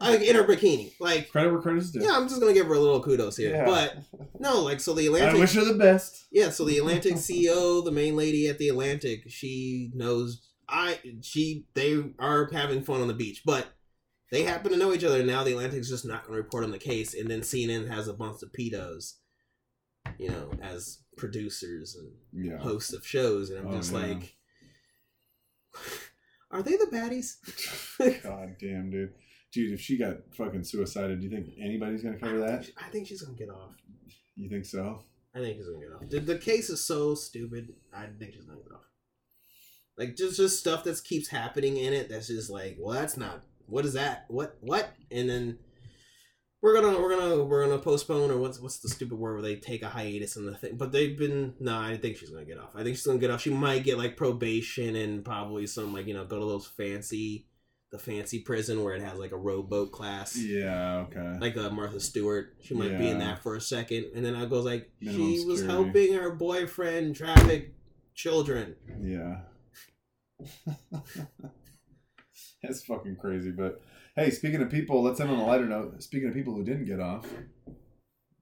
like in her bikini, like credit where credit is due. Yeah, I'm just gonna give her a little kudos here, yeah. But no, like so the Atlantic. I wish her the best. Yeah, so the Atlantic C E O, the main lady at the Atlantic, she knows I. She they are having fun on the beach, but they happen to know each other. And now the Atlantic's just not gonna report on the case, and then C N N has a bunch of pedos, you know, as producers and yeah. hosts of shows, and I'm oh, just yeah. like. Are they the baddies? God damn, dude. Dude, if she got fucking suicided, do you think anybody's going to cover I that? She, I think she's going to get off. You think so? I think she's going to get off. The, the case is so stupid. I think she's going to get off. Like, just, just stuff that keeps happening in it that's just like, well, that's not... What is that? What? What? And then... We're gonna we're gonna we're gonna postpone or what's what's the stupid word where they take a hiatus and the thing, but they've been no nah, I think she's gonna get off. I think she's gonna get off. She might get like probation and probably some like, you know, go to those fancy the fancy prison where it has like a rowboat class. Yeah, okay. Like uh, Martha Stewart, she might yeah. be in that for a second, and then I goes like minimum she was security. Helping her boyfriend traffic children. Yeah. That's fucking crazy, but. Hey, speaking of people, let's end on a lighter note. Speaking of people who didn't get off,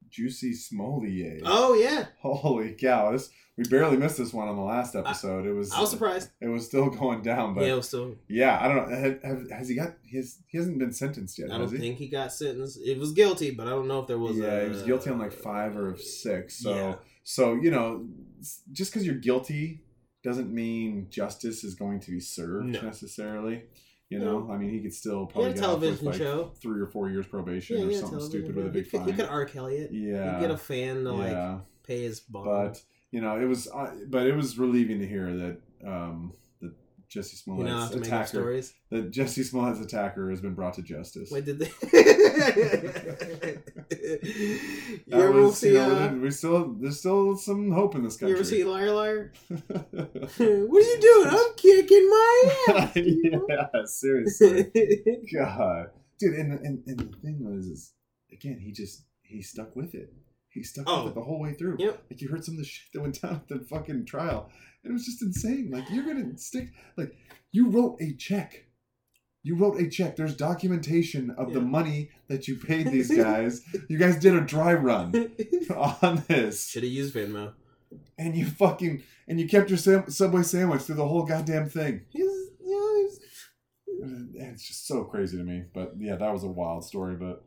Juicy Smollett. Oh, yeah. Holy cow. This, we barely missed this one on the last episode. I, it was I was surprised. It was still going down. But yeah, it was still. Yeah, I don't know. Have, have, has he got... He, has, he hasn't been sentenced yet, I has don't he? think he got sentenced. It was guilty, but I don't know if there was yeah, a... Yeah, he was guilty on like five or six. So, yeah. so you know, just because you're guilty doesn't mean justice is going to be served no. necessarily. You know, yeah. I mean, he could still probably get a television like show, three or four years probation yeah, or something stupid with a big fine. You could R. Kelly it. Yeah, you get a fan to yeah. like pay his bond. But you know, it was, uh, but it was relieving to hear that um, that Jesse Smollett's you know, attacker, that Jesse Smollett's attacker has been brought to justice. Wait, did they? you ever was, see? You know, uh, we still there's still some hope in this country. You ever see Liar Liar? What are you doing? I'm kicking my ass. Yeah, seriously. God, dude, and, and and the thing was, is again, he just he stuck with it. He stuck oh. with it the whole way through. Yep. Like you heard some of the shit that went down at the fucking trial, and it was just insane. Like you're gonna stick. Like you wrote a check. You wrote a check. There's documentation of yeah. the money that you paid these guys. You guys did a dry run on this. Should have used Venmo. And you fucking and you kept your sam- Subway sandwich through the whole goddamn thing. He's, yeah, he's... It's just so crazy to me. But yeah, that was a wild story. But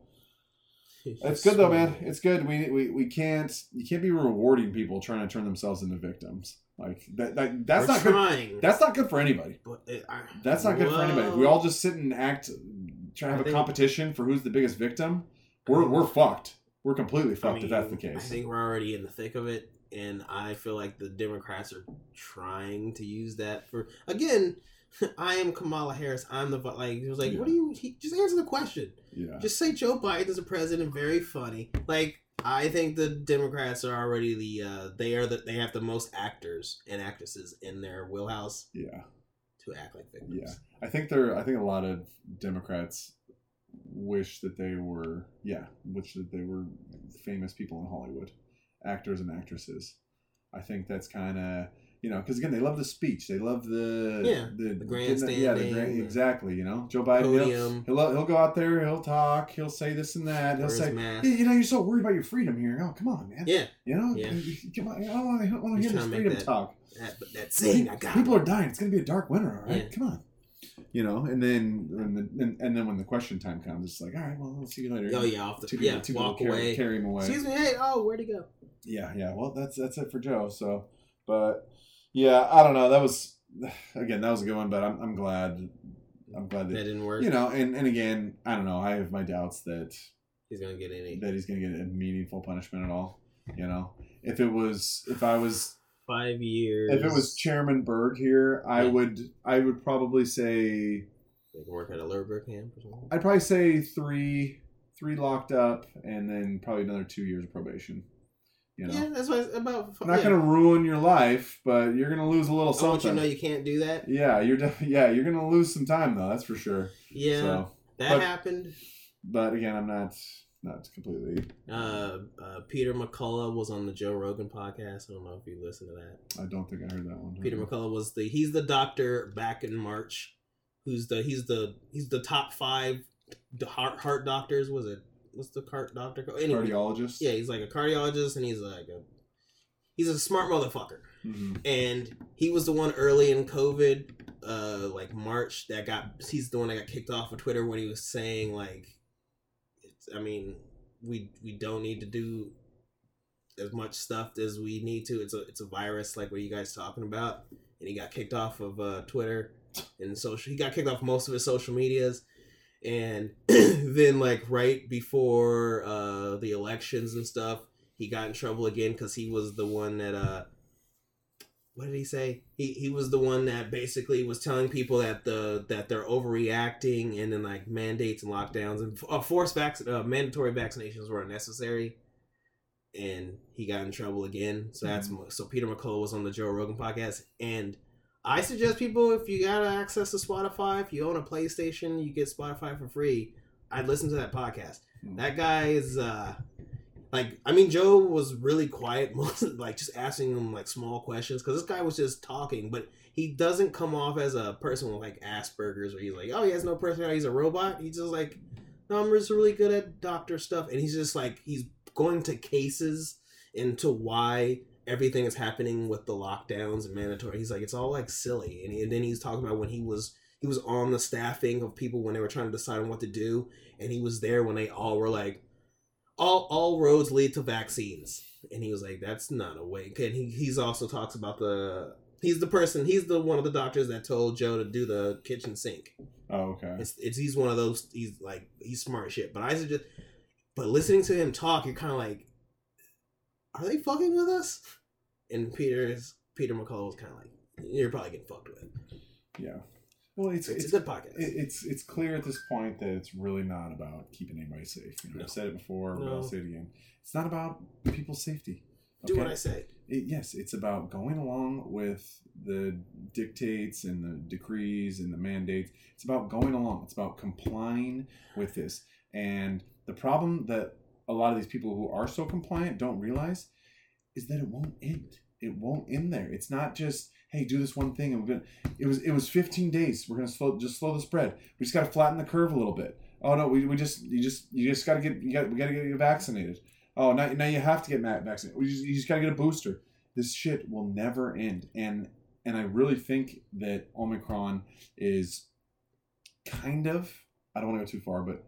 it's, it's good so... though, man. It's good. We we we can't you can't be rewarding people trying to turn themselves into victims. Like that, that that's We're not trying. good. That's not good for anybody. It, I, that's not good whoa. for anybody. If we all just sit and act, try to have I a think, competition for who's the biggest victim. We're we're fucked. We're completely fucked I mean, if that's the case. I think we're already in the thick of it, and I feel like the Democrats are trying to use that for again. I am Kamala Harris. I'm the like. He was like, yeah. "What do you? He, just answer the question. Yeah. Just say Joe Biden is a president. Very funny. Like, I think the Democrats are already the. Uh, they are the. They have the most actors and actresses in their wheelhouse. Yeah. To act like victims. Yeah. I think they're. I think a lot of Democrats wish that they were. Yeah. Wish that they were famous people in Hollywood, actors and actresses. I think that's kind of. You know, because again, they love the speech. They love the yeah, the, the grandstanding. Yeah, the grand, exactly. You know, Joe Biden. He'll, he'll he'll go out there. He'll talk. He'll say this and that. He'll say, hey, you know, you're so worried about your freedom here. Oh, come on, man. Yeah. You know, yeah. Come on. I don't want to hear this freedom that, talk. That, that saying, I got people it. Are dying. It's gonna be a dark winter. All right, yeah. Come on. You know, and then and then and then when the question time comes, it's like, all right, well, we'll see you later. Oh yeah, off the two yeah, people, two walk people away, carry, carry him away. Excuse me. Hey, oh, where'd he go? Yeah, yeah. Well, that's that's it for Joe. So, but. Yeah, I don't know. That was, again, that was a good one, but I'm I'm glad. I'm glad that, that didn't work. You know, and, and again, I don't know. I have my doubts that he's going to get any. That he's going to get a meaningful punishment at all. You know, if it was, if I was. Five years. If it was Chairman Berg here, I yeah. would, I would probably say. They can work at a labor camp or something? I'd probably say three, three locked up and then probably another two years of probation. You know? Yeah, that's what it's about. I'm not yeah. gonna ruin your life, but you're gonna lose a little something. I want you to know you can't do that. Yeah, you're def- yeah, you're gonna lose some time though. That's for sure. Yeah, so, that but, happened. But again, I'm not not completely. Uh, uh, Peter McCullough was on the Joe Rogan podcast. I don't know if you listened to that. I don't think I heard that one. Peter no. McCullough was the he's the doctor back in March. Who's the he's the he's the top five heart heart doctors. Was it? What's the cart doctor? Anyway, cardiologist. Yeah, he's like a cardiologist, and he's like a he's a smart motherfucker. Mm-hmm. And he was the one early in COVID, uh, like March, that got he's the one that got kicked off of Twitter when he was saying like, it's, I mean, we we don't need to do as much stuff as we need to. It's a it's a virus, like what are you guys talking about? And he got kicked off of uh, Twitter and social. He got kicked off most of his social medias. And then, like, right before uh, the elections and stuff, he got in trouble again because he was the one that, uh, what did he say? He he was the one that basically was telling people that the that they're overreacting and then, like, mandates and lockdowns and uh, forced vac- uh, mandatory vaccinations were unnecessary. And he got in trouble again. So that's mm-hmm. so Peter McCullough was on the Joe Rogan podcast. And I suggest people, if you got access to Spotify, if you own a PlayStation, you get Spotify for free. I'd listen to that podcast. That guy is, uh, like, I mean, Joe was really quiet, most of, like, just asking him, like, small questions, because this guy was just talking, but he doesn't come off as a person with, like, Asperger's, where he's like, oh, he has no personality, he's a robot. He's just like, no, I'm just really good at doctor stuff, and he's just, like, he's going to cases into why everything is happening with the lockdowns and mandatory. He's like, it's all like silly. And, he, and then he's talking about when he was, he was on the staffing of people when they were trying to decide on what to do. And he was there when they all were like, all, all roads lead to vaccines. And he was like, that's not a way. And he, he's also talks about the, he's the person, he's the one of the doctors that told Joe to do the kitchen sink. Oh, okay. It's, it's he's one of those, he's like, he's smart as shit, but I suggest, but listening to him talk, you're kind of like, are they fucking with us? And Peter's Peter McCullough was kind of like, you're probably getting fucked with. Yeah. Well, it's it's, it's a good podcast. It, it's it's clear at this point that it's really not about keeping anybody safe. You know, no. I've said it before, no. but I'll say it again. It's not about people's safety. Okay? Do what I say. It, yes, it's about going along with the dictates and the decrees and the mandates. It's about going along. It's about complying with this. And the problem that a lot of these people who are so compliant don't realize is that it won't end. It won't end there. It's not just, hey, do this one thing and we're gonna. It was it was fifteen days. We're gonna slow just slow the spread. We just gotta flatten the curve a little bit. Oh no, we, we just you just you just gotta get you got we gotta get vaccinated. Oh now now you have to get vaccinated. We just, you just gotta get a booster. This shit will never end. And and I really think that Omicron is kind of I don't want to go too far, but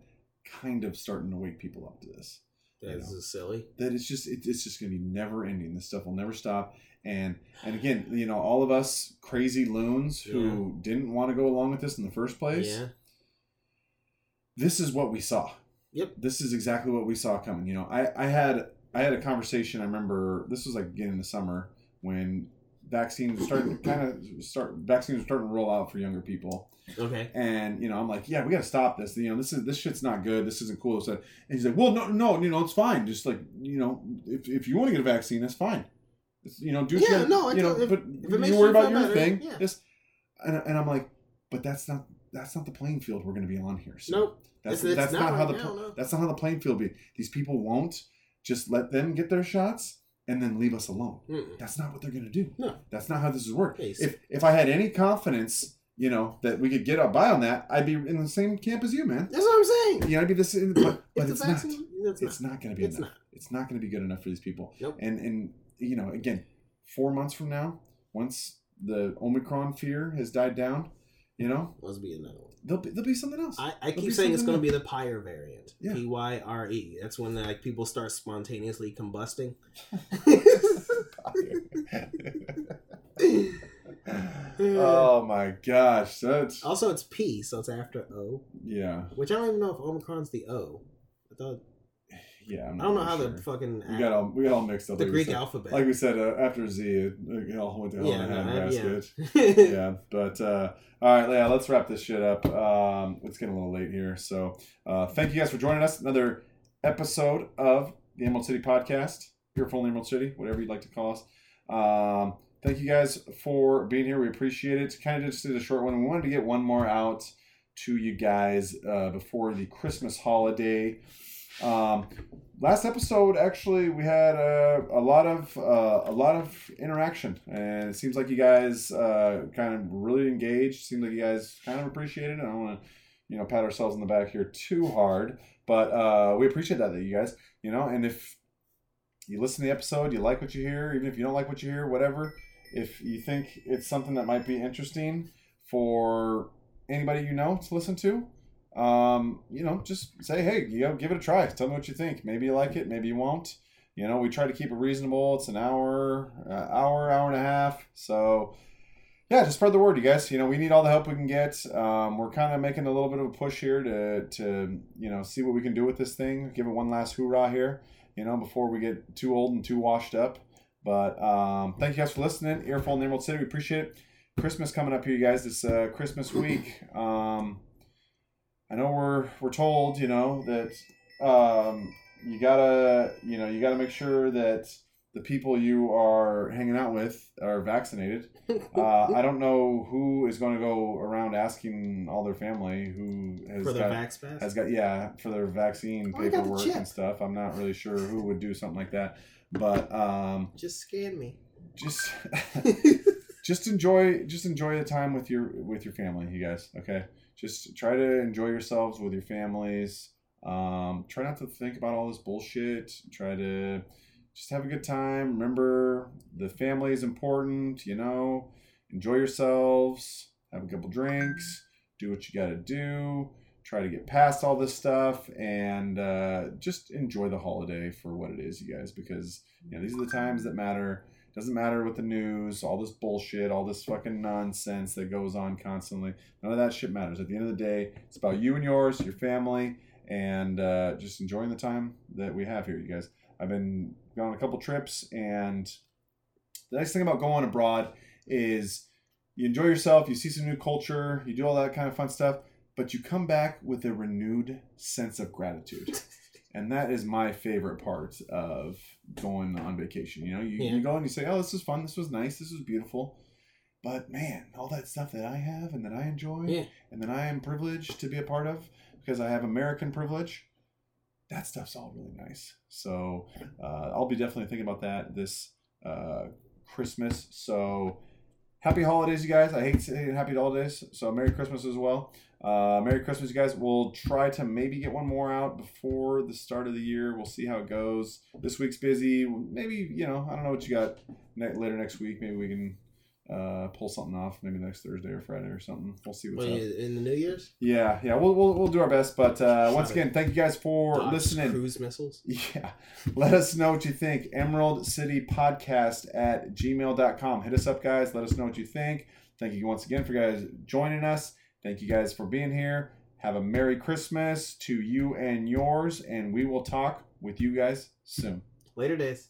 kind of starting to wake people up to this. That is you know, silly. That it's just it, it's just going to be never ending. This stuff will never stop. And and again, you know, all of us crazy loons who yeah. didn't want to go along with this in the first place. Yeah. This is what we saw. Yep. This is exactly what we saw coming. You know, I, I had I had a conversation. I remember this was like beginning of the summer when vaccines starting to kind of start. Vaccines are starting to roll out for younger people. Okay. And you know, I'm like, yeah, we got to stop this. You know, this is this shit's not good. This isn't cool. So, and he's like, well, no, no, you know, it's fine. Just like, you know, if if you want to get a vaccine, that's fine. It's, you know, do yeah, your, no, I you know, if, but if it makes you worry you about your better, thing. Yeah. Just, and and I'm like, but that's not that's not the playing field we're going to be on here. So nope. That's it's, that's it's not, not how right the now, no. that's not how the playing field be. These people won't just let them get their shots. And then leave us alone. Mm-mm. That's not what they're going to do. No. That's not how this is work. Please. If if I had any confidence, you know, that we could get a buy on that, I'd be in the same camp as you, man. That's what I'm saying. You know, I'd be this, but, but it's, it's, not. it's not. It's not going to be it's enough. Not. It's not going to be good enough for these people. Nope. And and you know, again, four months from now, once the Omicron fear has died down, you know, must be another one. There'll be, there'll be something else. I, I keep saying it's going to be the Pyre variant. Yeah. P Y R E. That's when like people start spontaneously combusting. Oh my gosh. That's... Also, it's P, so it's after O. Yeah. Which I don't even know if Omicron's the O. I thought... Yeah, I'm not I don't know how sure. the fucking we got all we got all mixed up. The like Greek said, alphabet, like we said, uh, after Z, it, it all went to hell in a handbasket. Yeah, yeah. But uh, all right, yeah, let's wrap this shit up. Um, it's getting a little late here, so uh, thank you guys for joining us. Another episode of the Emerald City Podcast, here for only Emerald City, whatever you'd like to call us. Um, thank you guys for being here. We appreciate it. Kind of just did a short one. We wanted to get one more out to you guys uh, before the Christmas holiday. Um, last episode, actually, we had a, a lot of uh, a lot of interaction, and it seems like you guys uh, kind of really engaged. Seems like you guys kind of appreciated it. I don't want to, you know, pat ourselves in the back here too hard, but uh, we appreciate that, that you guys, you know. And if you listen to the episode, you like what you hear, even if you don't like what you hear, whatever. If you think it's something that might be interesting for anybody you know to listen to. Um, you know, just say, hey, you know, give it a try. Tell me what you think. Maybe you like it. Maybe you won't. You know, we try to keep it reasonable. It's an hour, uh, hour, hour and a half. So, yeah, just spread the word, you guys. You know, we need all the help we can get. Um, we're kind of making a little bit of a push here to, to, you know, see what we can do with this thing. Give it one last hoorah here, you know, before we get too old and too washed up. But um, thank you guys for listening. Earful in the Emerald City. We appreciate it. Christmas coming up here, you guys. This uh, Christmas week. Um... I know we're we're told, you know, that um, you gotta you know you gotta make sure that the people you are hanging out with are vaccinated. Uh, I don't know who is going to go around asking all their family who has for their got, vax pass? has got yeah for their vaccine oh, paperwork and stuff. I'm not really sure who would do something like that, but um, just scan me. Just just enjoy just enjoy the time with your with your family, you guys. Okay. Just try to enjoy yourselves with your families. Um, try not to think about all this bullshit. Try to just have a good time. Remember, the family is important, you know. Enjoy yourselves. Have a couple drinks. Do what you got to do. Try to get past all this stuff. And uh, just enjoy the holiday for what it is, you guys. Because, you know, these are the times that matter. Doesn't matter what the news, all this bullshit, all this fucking nonsense that goes on constantly. None of that shit matters. At the end of the day, it's about you and yours, your family, and uh, just enjoying the time that we have here, you guys. I've been on a couple trips, and the nice thing about going abroad is you enjoy yourself, you see some new culture, you do all that kind of fun stuff, but you come back with a renewed sense of gratitude. And that is my favorite part of going on vacation. You know, you, yeah. you go and you say, oh, this is fun. This was nice. This was beautiful. But, man, all that stuff that I have and that I enjoy yeah. and that I am privileged to be a part of because I have American privilege, that stuff's all really nice. So uh, I'll be definitely thinking about that this uh, Christmas. So happy holidays, you guys. I hate saying happy holidays. So Merry Christmas as well. Uh, Merry Christmas, you guys. We'll try to maybe get one more out before the start of the year. We'll see how it goes. This week's busy. Maybe, you know, I don't know what you got ne- later next week. Maybe we can uh, pull something off maybe next Thursday or Friday or something. We'll see what's Wait, up. In the New Year's? Yeah, yeah. We'll we'll, we'll do our best. But uh, once again, thank you guys for Dox listening. Cruise missiles? Yeah. Let us know what you think. Emerald City Podcast at gmail dot com. Hit us up, guys. Let us know what you think. Thank you once again for guys joining us. Thank you guys for being here. Have a Merry Christmas to you and yours, and we will talk with you guys soon. Later days.